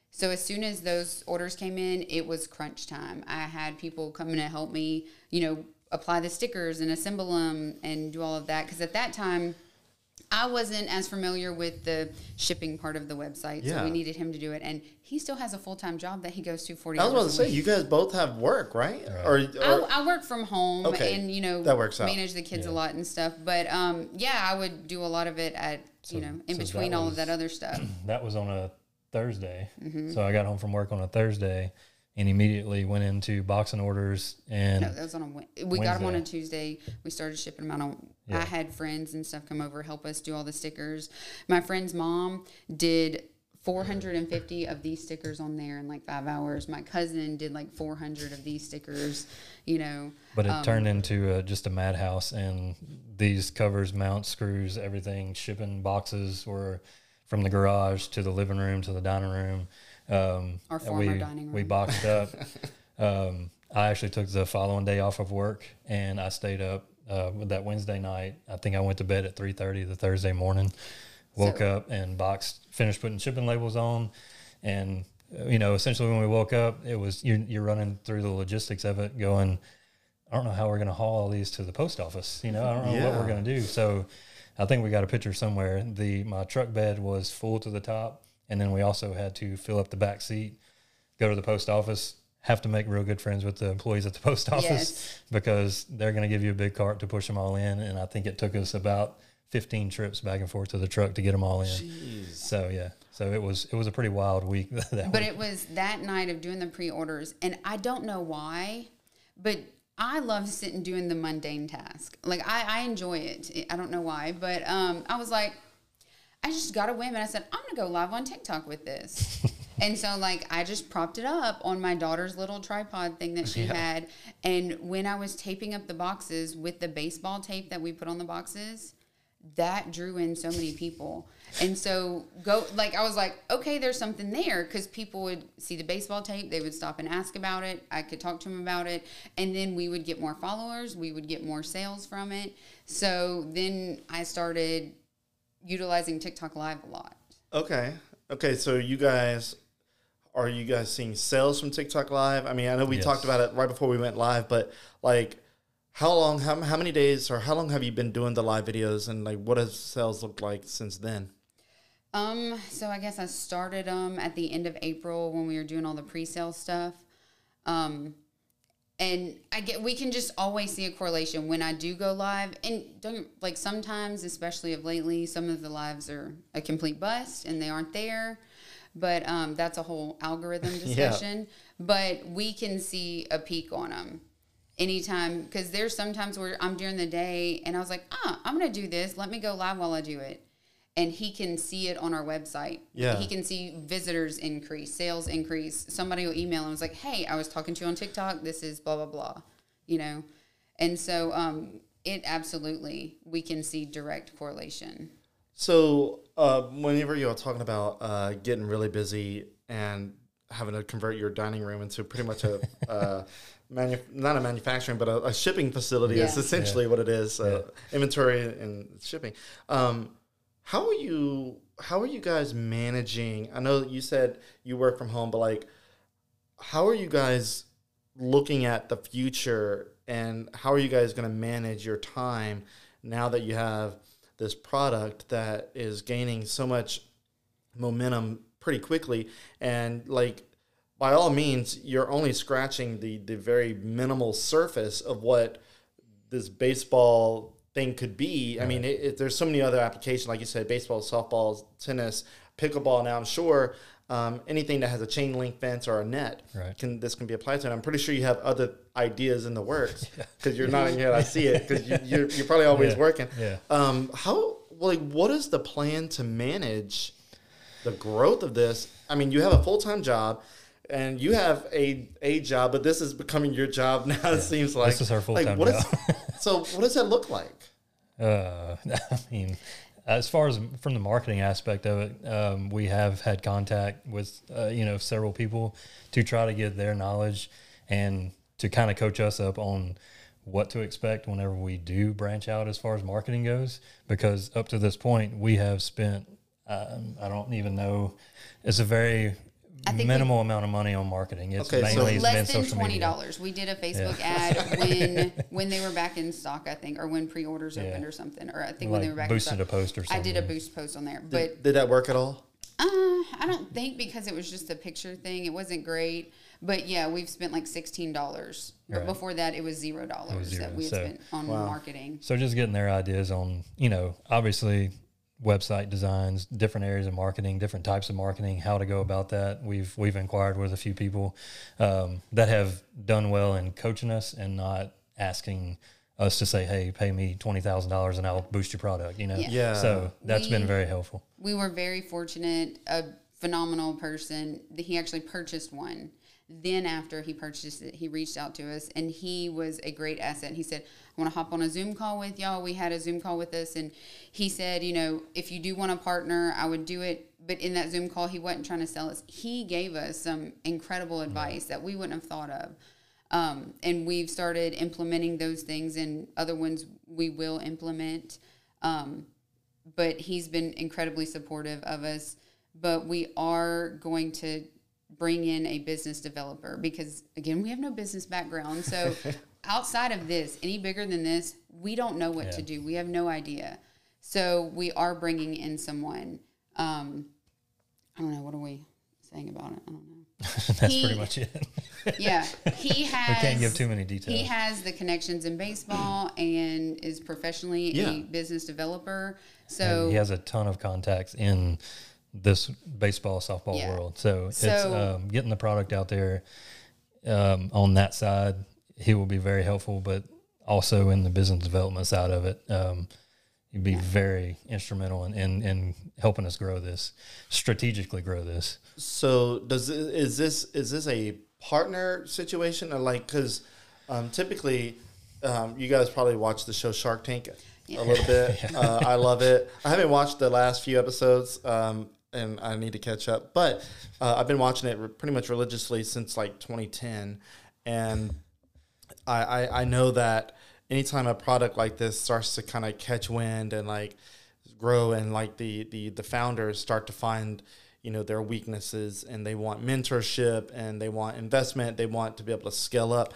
So as soon as those orders came in, it was crunch time. I had people coming to help me, you know, apply the stickers and assemble them and do all of that. Because at that time, I wasn't as familiar with the shipping part of the website, yeah. So we needed him to do it. And he still has a full-time job that he goes to 40 hours. I was about to say, you guys both have work, right? Or I work from home, okay. And, you know, that works out. Manage the kids yeah. a lot and stuff. But, yeah, I would do a lot of it at, you know, in between all of that other stuff. That was on a Thursday. Mm-hmm. So I got home from work on a Thursday and immediately went into boxing orders. And no, that was on a Wednesday. Got them on a Tuesday. We started shipping them out on yeah. I had friends and stuff come over, help us do all the stickers. My friend's mom did 450 of these stickers on there in like 5 hours. My cousin did like 400 of these stickers, you know. But it turned into just a madhouse, and these covers, mounts, screws, everything, shipping boxes were from the garage to the living room to the dining room. Our former dining room. We boxed up. I actually took the following day off of work, and I stayed up that Wednesday night. I think I went to bed at 3:30 the Thursday morning. Woke up and boxed, finished putting shipping labels on, and you know, essentially when we woke up, it was you're running through the logistics of it, going, I don't know how we're going to haul all these to the post office. You know, I don't know yeah. what we're going to do. So, I think we got a picture somewhere. My truck bed was full to the top, and then we also had to fill up the back seat, go to the post office. Have to make real good friends with the employees at the post office yes. because they're going to give you a big cart to push them all in, and I think it took us about 15 trips back and forth to the truck to get them all in. Jeez. So yeah, so it was a pretty wild week. It was that night of doing the pre-orders, and I don't know why, but I love sitting doing the mundane task. Like I enjoy it. I don't know why, but I was like, I just got a whim, and I said, I'm going to go live on TikTok with this. And so, like, I just propped it up on my daughter's little tripod thing that she yeah. had. And when I was taping up the boxes with the baseball tape that we put on the boxes, that drew in so many people. And so, I was like, okay, there's something there. Because people would see the baseball tape. They would stop and ask about it. I could talk to them about it. And then we would get more followers. We would get more sales from it. So then I started utilizing TikTok Live a lot. Okay, so you guys... Are you guys seeing sales from TikTok Live? I mean, I know we yes. talked about it right before we went live, but like how many days or how long have you been doing the live videos, and like what has sales looked like since then? So I guess I started at the end of April when we were doing all the pre-sale stuff. And we can just always see a correlation when I do go live. And don't, like, sometimes, especially of lately, some of the lives are a complete bust and they aren't there. But that's a whole algorithm discussion. Yeah. But we can see a peak on them anytime. Because there's sometimes where I'm during the day and I was like, I'm going to do this. Let me go live while I do it. And he can see it on our website. Yeah. He can see visitors increase, sales increase. Somebody will email and was like, hey, I was talking to you on TikTok. This is blah, blah, blah. You know? And so it absolutely, we can see direct correlation. So whenever you're talking about getting really busy and having to convert your dining room into pretty much a, not a manufacturing, but a shipping facility yeah. is essentially yeah. what it is, yeah. inventory and shipping. How are you guys managing? I know you said you work from home, but like, how are you guys looking at the future, and how are you guys going to manage your time now that you have this product that is gaining so much momentum pretty quickly? And like, by all means, you're only scratching the very minimal surface of what this baseball thing could be. I mean, there's so many other applications, like you said, baseball, softball, tennis, pickleball. Now I'm sure anything that has a chain link fence or a net can be applied to it. I'm pretty sure you have other ideas in the works because you're nodding your head. I see it because you're probably always yeah. working. Yeah. What is the plan to manage the growth of this? I mean, you have a full-time job and you have a job, but this is becoming your job now. Yeah. It seems like this is our full-time job. So what does that look like? I mean, as far as from the marketing aspect of it, we have had contact with, several people to try to get their knowledge and to kind of coach us up on what to expect whenever we do branch out as far as marketing goes. Because up to this point, we have spent, I don't even know, it's a very I think minimal amount of money on marketing. It's mainly less than $20. We did a Facebook ad when they were back in stock, I think, or when pre-orders opened or something, or I think when they were back in stock. Boosted a post or something. I did a boost post on there. But did that work at all? I don't think, because it was just a picture thing. It wasn't great. But yeah, we've spent like $16. But before that, it was $0 that we had spent on marketing. So just getting their ideas on, you know, obviously website designs, different areas of marketing, different types of marketing, how to go about that. We've inquired with a few people that have done well in coaching us and not asking us to say, hey, pay me $20,000 and I'll boost your product, you know? Yeah. So that's been very helpful. We were very fortunate. A phenomenal person. He actually purchased one. Then after he purchased it, he reached out to us, and he was a great asset. He said, I want to hop on a Zoom call with y'all. We had a Zoom call with us, and he said, you know, if you do want to partner, I would do it. But in that Zoom call, he wasn't trying to sell us. He gave us some incredible advice that we wouldn't have thought of. And we've started implementing those things, and other ones we will implement. But he's been incredibly supportive of us. But we are going to bring in a business developer, because again, we have no business background. So outside of this, any bigger than this, we don't know what to do. We have no idea. So we are bringing in someone. I don't know. What are we saying about it? I don't know. That's pretty much it. He has. We can't give too many details. He has the connections in baseball and is professionally a business developer. So and he has a ton of contacts in this baseball, softball world. So it's getting the product out there on that side. He will be very helpful, but also in the business development side of it, he'd be very instrumental in helping us grow this, strategically grow this. So is this a partner situation? Or like, because typically you guys probably watch the show Shark Tank a little bit. I love it. I haven't watched the last few episodes. And I need to catch up, but I've been watching it pretty much religiously since like 2010, and I know that anytime a product like this starts to kind of catch wind and like grow, and like the founders start to find, you know, their weaknesses, and they want mentorship, and they want investment, they want to be able to scale up,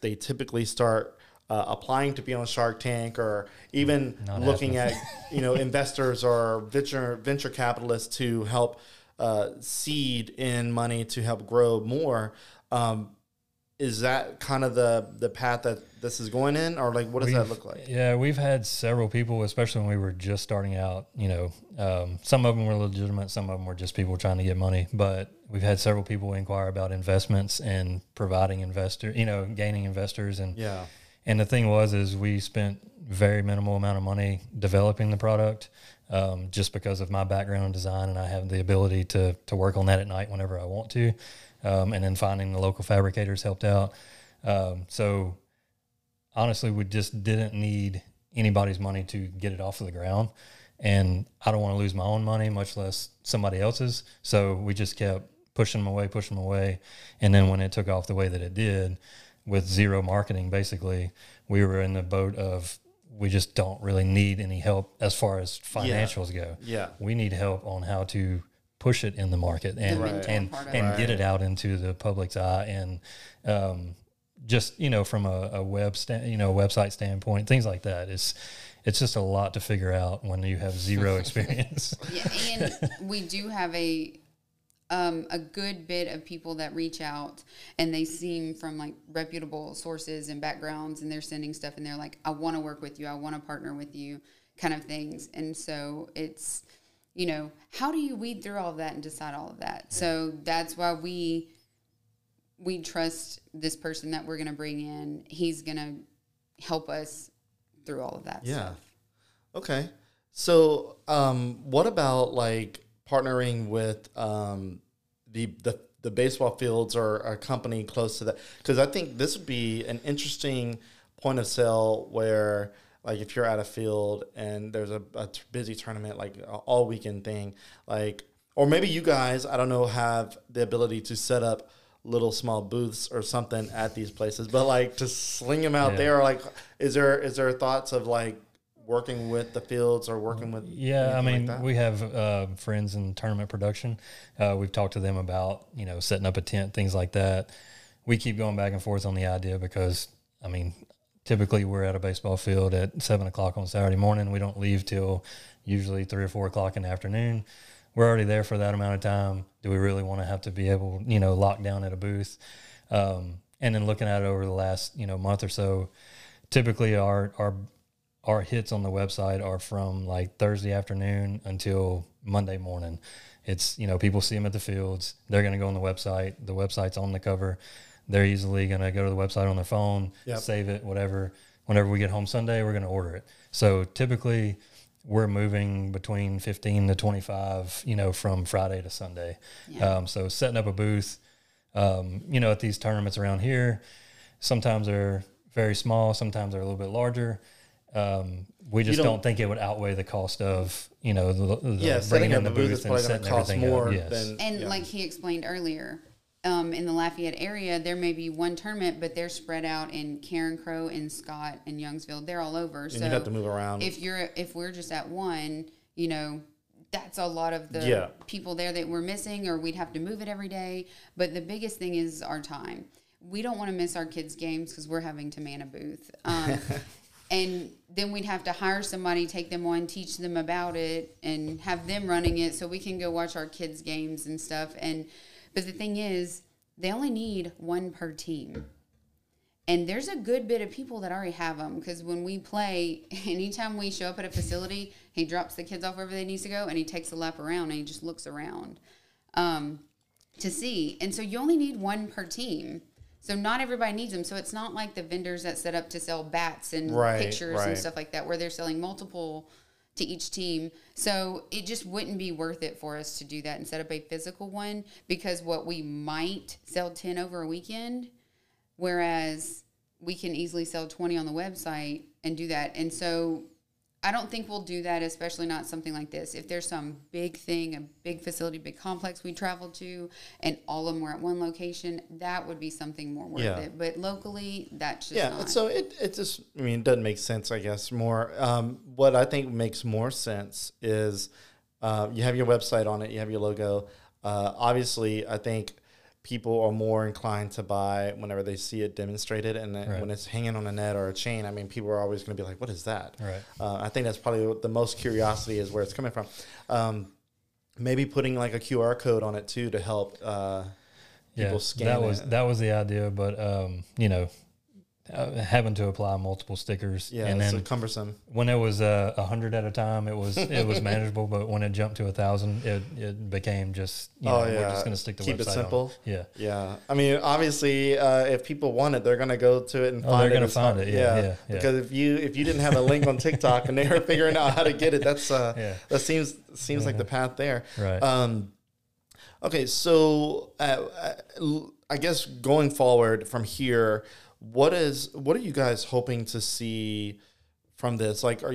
they typically start applying to be on Shark Tank, or even looking at, you know, investors or venture capitalists to help seed in money to help grow more. Is that kind of the path that this is going in, or like what does that look like? Yeah, we've had several people, especially when we were just starting out. You know, some of them were legitimate, some of them were just people trying to get money. But we've had several people inquire about investments and providing investor, you know, gaining investors, and And the thing was, is we spent very minimal amount of money developing the product, just because of my background in design, and I have the ability to work on that at night whenever I want to. And then finding the local fabricators helped out. So honestly, we just didn't need anybody's money to get it off of the ground. And I don't want to lose my own money, much less somebody else's. So we just kept pushing them away. And then when it took off the way that it did, with zero marketing, basically, we were in the boat of, we just don't really need any help as far as financials go. Yeah. We need help on how to push it in the market and get it out into the public's eye, and just, you know, from a website standpoint, things like that. It's just a lot to figure out when you have zero experience. And we do have a good bit of people that reach out, and they seem from like reputable sources and backgrounds, and they're sending stuff, and they're like, I want to work with you, I want to partner with you, kind of things. And so it's, you know, how do you weed through all of that and decide all of that? So that's why we trust this person that we're going to bring in. He's going to help us through all of that stuff. Okay. So what about like partnering with the baseball fields, or a company close to that? Because I think this would be an interesting point of sale where, like, if you're at a field and there's a busy tournament, like all weekend thing, like, or maybe you guys, I don't know, have the ability to set up little small booths or something at these places, but like to sling them out there, like, is there thoughts of like working with the fields or working with? Yeah, I mean, like we have friends in tournament production. We've talked to them about, you know, setting up a tent, things like that. We keep going back and forth on the idea because, I mean, typically we're at a baseball field at 7 o'clock on Saturday morning. We don't leave till usually 3 or 4 o'clock in the afternoon. We're already there for that amount of time. Do we really want to have to be able, you know, lock down at a booth? And then looking at it over the last, you know, month or so, typically our hits on the website are from like Thursday afternoon until Monday morning. It's, you know, people see them at the fields. They're going to go on the website. The website's on the cover. They're easily going to go to the website on their phone, save it, whatever. Whenever we get home Sunday, we're going to order it. So typically we're moving between 15 to 25, you know, from Friday to Sunday. Yeah. So setting up a booth, you know, at these tournaments around here, sometimes they're very small, sometimes they're a little bit larger. We just don't think it would outweigh the cost of, you know, the bringing in the booth and setting everything up. And like he explained earlier, in the Lafayette area, there may be one tournament, but they're spread out in Carencro and Scott and Youngsville. They're all over. And so you have to move around. If we're just at one, you know, that's a lot of the people there that we're missing, or we'd have to move it every day. But the biggest thing is our time. We don't want to miss our kids' games because we're having to man a booth. And then we'd have to hire somebody, take them on, teach them about it, and have them running it so we can go watch our kids' games and stuff. But the thing is, they only need one per team. And there's a good bit of people that already have them, because when we play, anytime we show up at a facility, he drops the kids off wherever they need to go, and he takes a lap around, and he just looks around to see. And so you only need one per team. So not everybody needs them. So it's not like the vendors that set up to sell bats and pictures and stuff like that, where they're selling multiple to each team. So it just wouldn't be worth it for us to do that and set up a physical one, because what we might sell 10 over a weekend, whereas we can easily sell 20 on the website and do that. And so I don't think we'll do that, especially not something like this. If there's some big thing, a big facility, big complex we traveled to, and all of them were at one location, that would be something more worth it. But locally, that's just not. So it just, I mean, it doesn't make sense, I guess, more. What I think makes more sense is you have your website on it, you have your logo. Obviously, I think people are more inclined to buy whenever they see it demonstrated, and when it's hanging on a net or a chain, I mean, people are always going to be like, what is that? I think that's probably the most curiosity is where it's coming from. Maybe putting like a QR code on it too to help people scan it. That was the idea, but you know, having to apply multiple stickers. And it's then cumbersome. When it was 100 at a time, it was manageable. But when it jumped to 1,000, it became just, you know, we're just going to stick to the website. Keep it simple. Yeah. I mean, obviously, if people want it, they're going to go to it and find it. They're going to find it. Yeah. Because if you didn't have a link on TikTok and they were figuring out how to get it, that's that seems like the path there. Right. Okay. So I guess going forward from here, what are you guys hoping to see from this? Like, do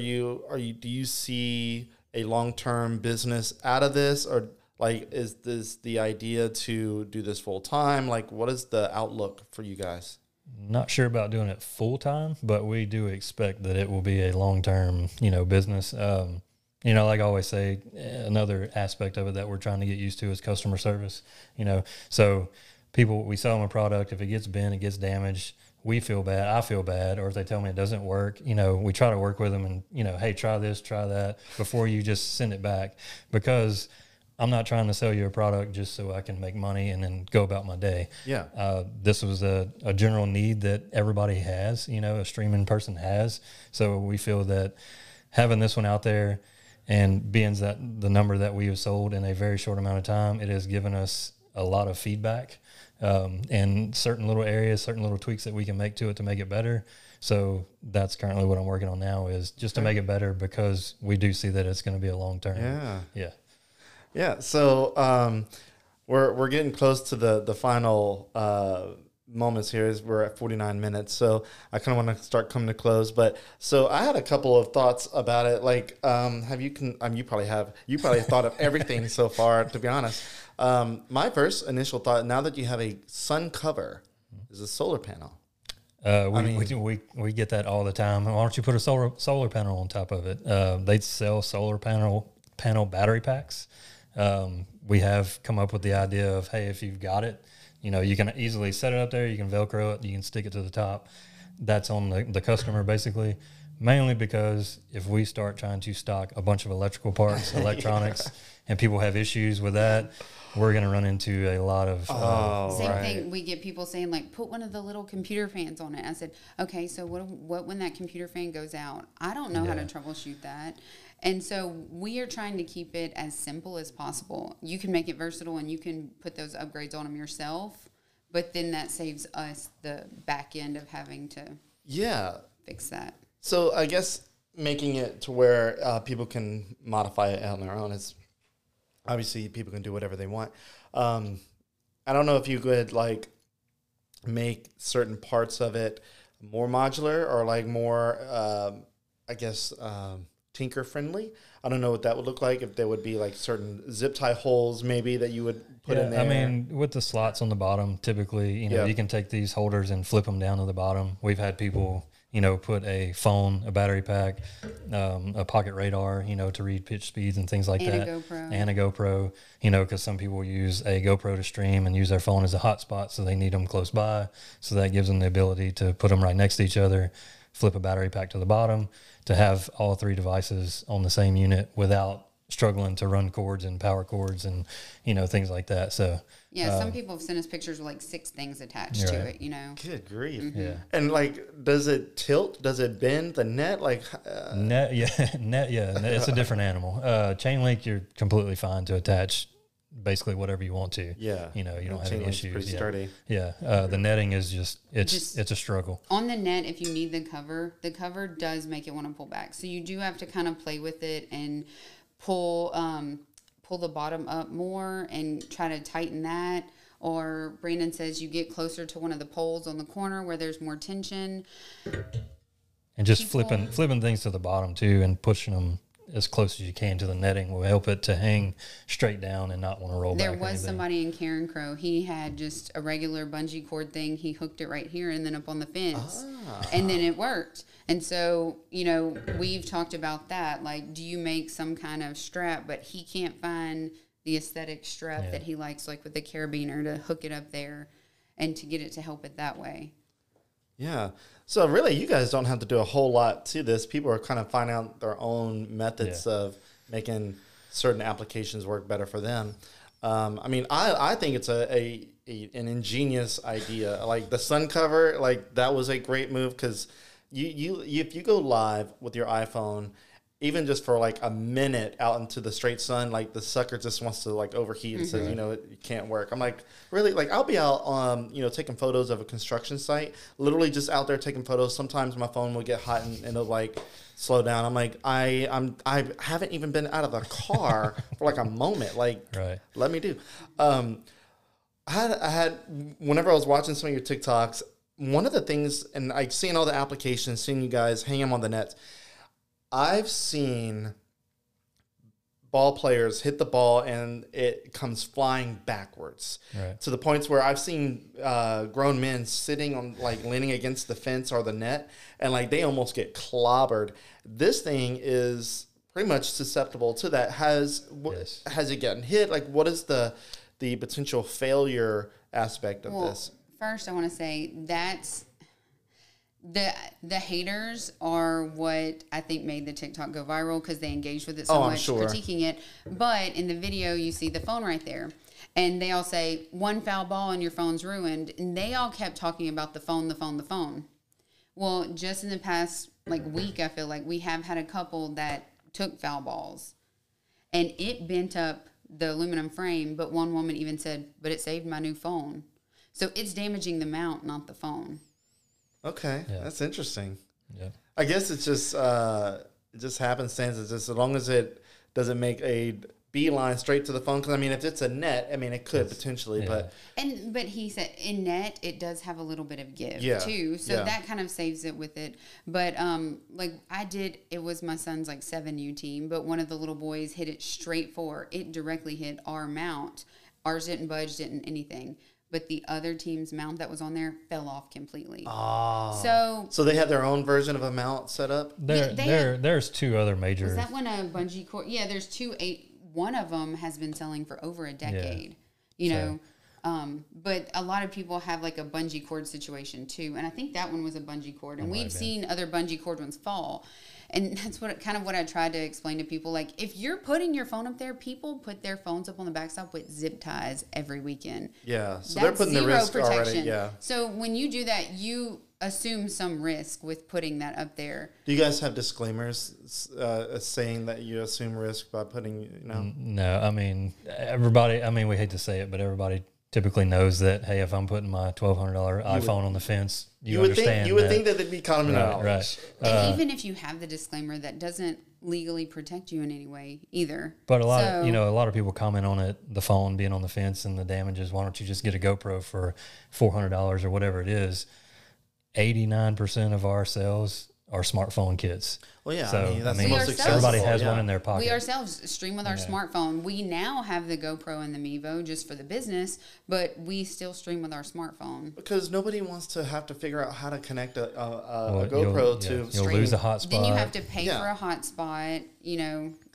you see a long-term business out of this, or like, is this the idea to do this full time? Like, what is the outlook for you guys? Not sure about doing it full time, but we do expect that it will be a long-term, you know, business. You know, like I always say, another aspect of it that we're trying to get used to is customer service, you know? So people, we sell them a product. If it gets bent, it gets damaged, we feel bad, I feel bad, or if they tell me it doesn't work, you know, we try to work with them and, you know, hey, try this, try that before you just send it back, because I'm not trying to sell you a product just so I can make money and then go about my day. Yeah. This was a general need that everybody has, you know, a streaming person has. So we feel that having this one out there, and being that the number that we have sold in a very short amount of time, it has given us a lot of feedback. And certain little areas, certain little tweaks that we can make to it to make it better. So that's currently what I'm working on now, is just to make it better, because we do see that it's going to be a long term. Yeah. So we're getting close to the final moments here. We're at 49 minutes, so I kind of want to start coming to close. But so I had a couple of thoughts about it. Like, you probably thought of everything so far, to be honest. My first initial thought, now that you have a sun cover, is a solar panel. We get that all the time. Why don't you put a solar panel on top of it? They'd sell solar panel battery packs. We have come up with the idea of, hey, if you've got it, you know, you can easily set it up there. You can Velcro it. You can stick it to the top. That's on the customer, basically, mainly because if we start trying to stock a bunch of electrical parts, electronics, and people have issues with that, we're going to run into a lot of... Same thing. We get people saying, like, put one of the little computer fans on it. I said, okay, so what when that computer fan goes out? I don't know how to troubleshoot that. And so we are trying to keep it as simple as possible. You can make it versatile, and you can put those upgrades on them yourself, but then that saves us the back end of having to fix that. So I guess making it to where people can modify it on their own is... Obviously, people can do whatever they want. I don't know if you could, like, make certain parts of it more modular or, like, more, tinker-friendly. I don't know what that would look like, if there would be, like, certain zip-tie holes maybe that you would put in there. I mean, with the slots on the bottom, typically, you know, you can take these holders and flip them down to the bottom. We've had people... you know, put a phone, a battery pack, a pocket radar, you know, to read pitch speeds and things like that. And a GoPro, you know, because some people use a GoPro to stream and use their phone as a hotspot, so they need them close by. So that gives them the ability to put them right next to each other, flip a battery pack to the bottom, to have all three devices on the same unit without struggling to run cords and power cords and, you know, things like that. So... yeah, some people have sent us pictures with, like, 6 things attached to it, you know. Good grief. Mm-hmm. Yeah. And, like, does it tilt? Does it bend the net? Like, Net, it's a different animal. Chain link, you're completely fine to attach basically whatever you want to. Yeah. You know, you don't have any issues. Pretty sturdy. Yeah. The netting is just, it's a struggle. On the net, if you need the cover does make it want to pull back. So you do have to kind of play with it and pull the bottom up more and try to tighten that. Or Brandon says you get closer to one of the poles on the corner where there's more tension. And just flipping things to the bottom too, and pushing them as close as you can to the netting will help it to hang straight down and not want to roll back. There was somebody in Carencro, he had just a regular bungee cord thing. He hooked it right here and then up on the fence. And then it worked. And so, you know, we've talked about that. Like, do you make some kind of strap, but he can't find the aesthetic strap that he likes, like with the carabiner, to hook it up there and to get it to help it that way. Yeah. So really, you guys don't have to do a whole lot to this. People are kind of finding out their own methods of making certain applications work better for them. I mean, I think it's an ingenious idea. Like the sun cover, like that was a great move, because you if you go live with your iPhone, even just for like a minute out into the straight sun, like the sucker just wants to like overheat and says, you know, it can't work. I'm like, really? Like I'll be out, you know, taking photos of a construction site, literally just out there taking photos. Sometimes my phone will get hot and it'll like slow down. I'm like, I haven't even been out of the car for like a moment. Like, let me do. I had, whenever I was watching some of your TikToks, one of the things, and like seeing all the applications, seeing you guys hang them on the nets, I've seen ball players hit the ball and it comes flying backwards to the points where I've seen grown men sitting on like leaning against the fence or the net, and like they almost get clobbered. This thing is pretty much susceptible to that. Has it gotten hit? Like, what is the potential failure aspect of this? First, I want to say that's... The haters are what I think made the TikTok go viral, because they engaged with it so much, critiquing it. But in the video, you see the phone right there. And they all say, one foul ball and your phone's ruined. And they all kept talking about the phone. Well, just in the past like week, I feel like we have had a couple that took foul balls. And it bent up the aluminum frame. But one woman even said, but it saved my new phone. So it's damaging the mount, not the phone. Okay, that's interesting. Yeah, I guess it's just happenstance. It's just as long as it doesn't make a beeline straight to the phone. Because I mean, if it's a net, I mean, it could potentially. Yeah. But he said in net, it does have a little bit of give too. So that kind of saves it with it. But like I did, it was my son's like 7U team. But one of the little boys hit it straight for it. Directly hit our mount. Ours didn't budge, didn't anything. but the other team's mount that was on there fell off completely. Oh. So they have their own version of a mount set up? There's two other major. Is that one a bungee cord? Yeah, there's two. One of them has been selling for over a decade, you know. But a lot of people have like a bungee cord situation too. And I think that one was a bungee cord, and we've seen other bungee cord ones fall. And that's what I tried to explain to people. Like, if you're putting your phone up there, people put their phones up on the backstop with zip ties every weekend. Yeah. So that's they're putting the risk protection already. Yeah. So when you do that, you assume some risk with putting that up there. Do you guys have disclaimers saying that you assume risk by putting, No, I mean, we hate to say it, but everybody typically knows that, hey, if I'm putting my $1,200 iPhone on the fence, you would think that they'd be common knowledge. Right. And even if you have the disclaimer, that doesn't legally protect you in any way either. But a lot of people comment on it, the phone being on the fence and the damages. Why don't you just get a GoPro for $400 or whatever it is? 89% of our sales are smartphone kits. Well, yeah, so, everybody has one in their pocket. We ourselves stream with our smartphone. We now have the GoPro and the Mevo just for the business, but we still stream with our smartphone. Because nobody wants to have to figure out how to connect a GoPro to stream. You'll lose a hotspot. Then you have to pay for a hotspot,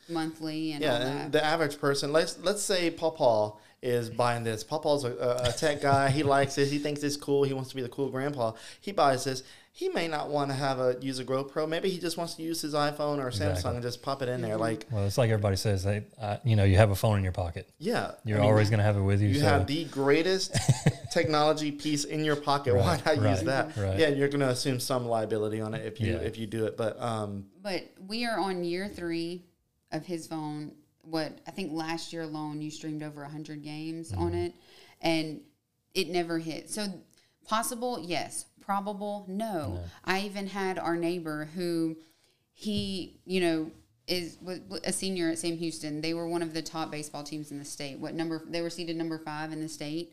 monthly and all that. And the average person, let's say Pawpaw is buying this. Pawpaw's a tech guy. He likes this. He thinks it's cool. He wants to be the cool grandpa. He buys this. He may not want to use a GoPro. Maybe he just wants to use his iPhone or Samsung and just pop it in there. Well, it's like everybody says, you have a phone in your pocket. Yeah. You're always going to have it with you. You have the greatest technology piece in your pocket. Right, why not use that? Right. Yeah, you're going to assume some liability on it if you do it. But we are on year 3 of his phone. I think last year alone, you streamed over 100 games on it, and it never hit. So possible, yes. Probable, no. I even had our neighbor who was a senior at Sam Houston. They were one of the top baseball teams in the state. They were seeded number 5 in the state.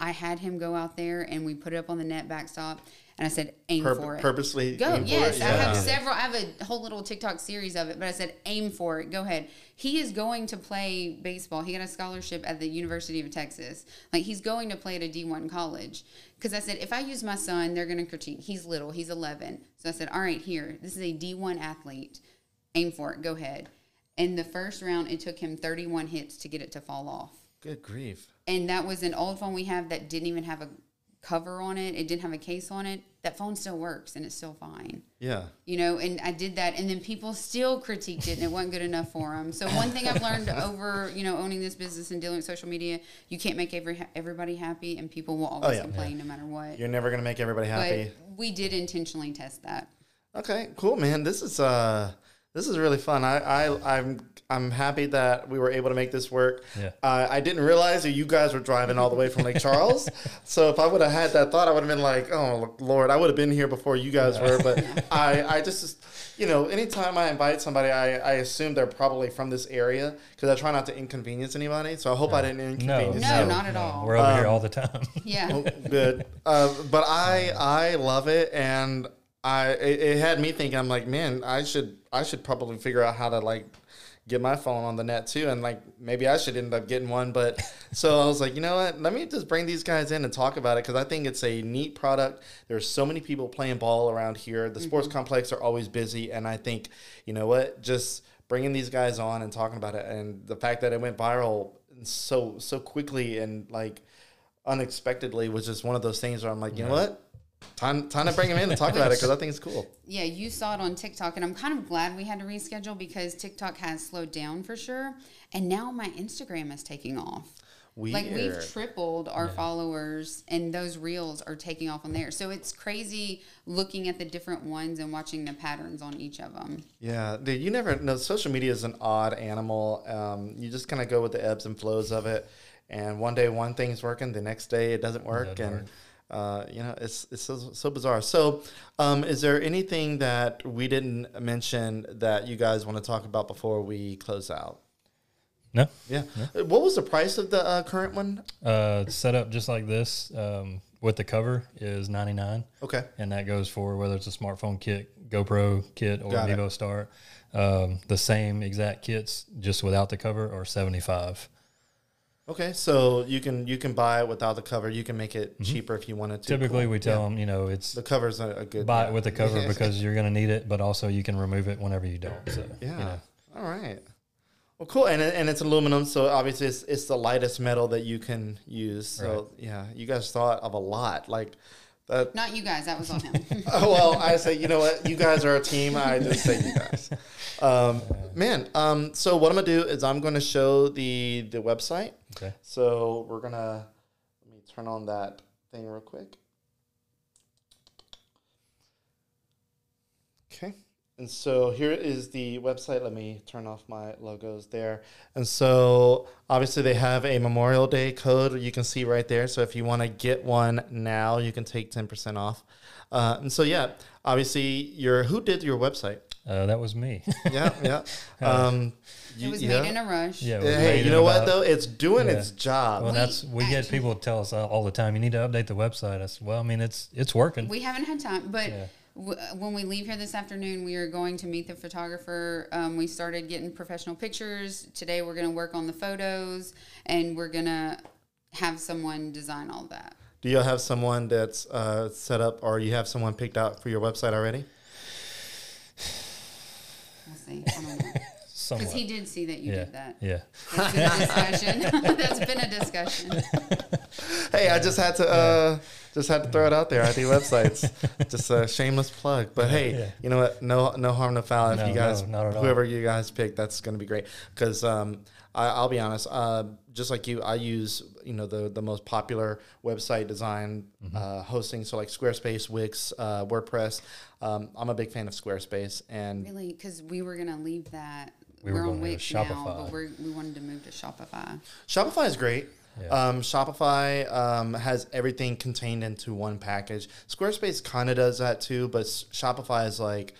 I had him go out there, and we put it up on the net backstop. And I said, aim for it. Purposely go. Yes, I have several. I have a whole little TikTok series of it. But I said, aim for it. Go ahead. He is going to play baseball. He got a scholarship at the University of Texas. Like, he's going to play at a D1 college. Because I said, if I use my son, they're going to critique. He's little. He's 11. So I said, all right, here. This is a D1 athlete. Aim for it. Go ahead. And the first round, it took him 31 hits to get it to fall off. Good grief. And that was an old phone we have that didn't even have a cover on it. It didn't have a case on it. That phone still works, and it's still fine. Yeah. And I did that, and then people still critiqued it, and it wasn't good enough for them. So one thing I've learned over, owning this business and dealing with social media, you can't make everybody happy, and people will always complain no matter what. You're never going to make everybody happy. But we did intentionally test that. Okay, cool, man. This is really fun. I'm happy that we were able to make this work. Yeah. I didn't realize that you guys were driving all the way from Lake Charles. So if I would have had that thought, I would have been like, oh, Lord, I would have been here before you guys were. But I just, anytime I invite somebody, I assume they're probably from this area because I try not to inconvenience anybody. So I hope I didn't inconvenience you. No, not at all. We're over here all the time. Yeah. Oh, good. But I love it. And it had me thinking, I'm like, man, I should probably figure out how to, get my phone on the net too, and maybe I should end up getting one. But so I was like, you know what, let me just bring these guys in and talk about it, because I think it's a neat product. There's so many people playing ball around here. The sports complex are always busy, and I think, you know what, just bringing these guys on and talking about it, and the fact that it went viral so quickly and unexpectedly was just one of those things where I'm like, you know what, Time to bring him in and talk about it, because I think it's cool. Yeah, you saw it on TikTok, and I'm kind of glad we had to reschedule because TikTok has slowed down for sure. And now my Instagram is taking off. We've tripled our followers, and those reels are taking off on there. So it's crazy looking at the different ones and watching the patterns on each of them. Yeah, dude, you never know. Social media is an odd animal. You just kind of go with the ebbs and flows of it. And one day one thing's working, the next day it doesn't work. It's so bizarre. So, is there anything that we didn't mention that you guys want to talk about before we close out? No. Yeah. No. What was the price of the current one? Set up just like this with the cover is $99. Okay. And that goes for whether it's a smartphone kit, GoPro kit, or Mevo Start. The same exact kits just without the cover are $75. Okay, so you can buy it without the cover. You can make it cheaper if you wanted to. Typically, we tell them, you know, it's the cover's a good buy it with the cover because you're going to need it, but also you can remove it whenever you don't. So yeah, you know. All right, well, cool. And it's aluminum, so obviously it's the lightest metal that you can use. So yeah, you guys thought of a lot like. Not you guys. That was on him. Well, I say, you know what? You guys are a team. I just say you guys. So what I'm going to do is I'm going to show the website. Okay. So we're going to – let me turn on that thing real quick. Okay. And so here is the website. Let me turn off my logos there. And so obviously they have a Memorial Day code you can see right there. So if you want to get one now, you can take 10% off. And so, yeah, obviously who did your website? That was me. Yeah. It was made in a rush. Yeah. Hey, you know what though? It's doing its job. Well, we get people tell us all the time, you need to update the website. I said, well, I mean, it's working. We haven't had time, but when we leave here this afternoon, we are going to meet the photographer. We started getting professional pictures. Today we're going to work on the photos, and we're going to have someone design all that. Do you have someone that's set up, or you have someone picked out for your website already? We'll see. I don't know. Because he did see that you did that. Yeah. That's been a discussion. Hey, I just had to throw it out there. I do websites. Just a shameless plug. But hey, you know what? No harm, no foul. If you guys, whoever you guys pick, that's going to be great. Because I'll be honest, just like you, I use the most popular website design hosting, so like Squarespace, Wix, WordPress. I'm a big fan of Squarespace, and really because we were going to leave that. We're on Wix now, but we wanted to move to Shopify. Shopify is great. Yeah. Shopify has everything contained into one package. Squarespace kind of does that too, but Shopify is like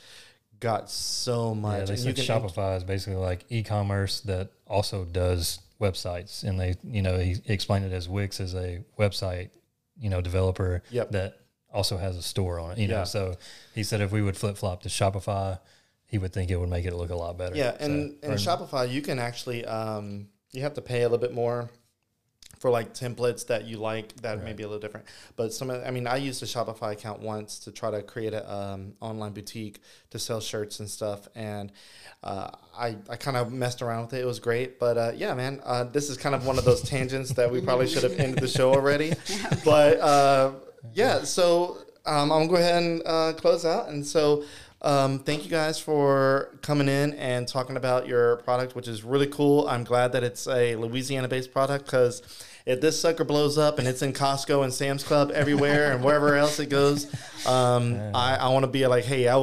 got so much. Yeah, they said Shopify is basically like e-commerce that also does websites, and they he explained it as Wix is a website developer that also has a store on it. So he said if we would flip flop to Shopify, he would think it would make it look a lot better. Yeah, and Shopify you can actually you have to pay a little bit more for like templates that you like that may be a little different. But I used a Shopify account once to try to create an online boutique to sell shirts and stuff. And I kind of messed around with it. It was great. But this is kind of one of those tangents that we probably should have ended the show already. But I'm going to go ahead and close out. And so thank you guys for coming in and talking about your product, which is really cool. I'm glad that it's a Louisiana-based product because if this sucker blows up and it's in Costco and Sam's Club everywhere and wherever else it goes, I want to be like, hey, I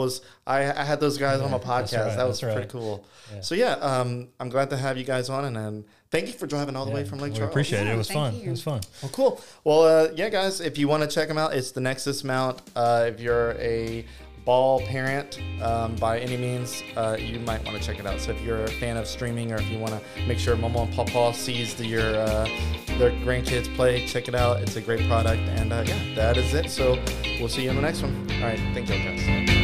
had those guys on my podcast. That was pretty cool. Yeah. So I'm glad to have you guys on, and thank you for driving all the way from Lake Charles. Appreciate it. It was fun. It was fun. Well, cool. Well, guys, if you want to check them out, it's the Nexus Mount. If you're a ball parent by any means, you might want to check it out. So if you're a fan of streaming, or if you want to make sure Mama and Papa sees their grandkids play, check it out. It's a great product. And that is it. So we'll see you in the next one. All right. Thank you, guys.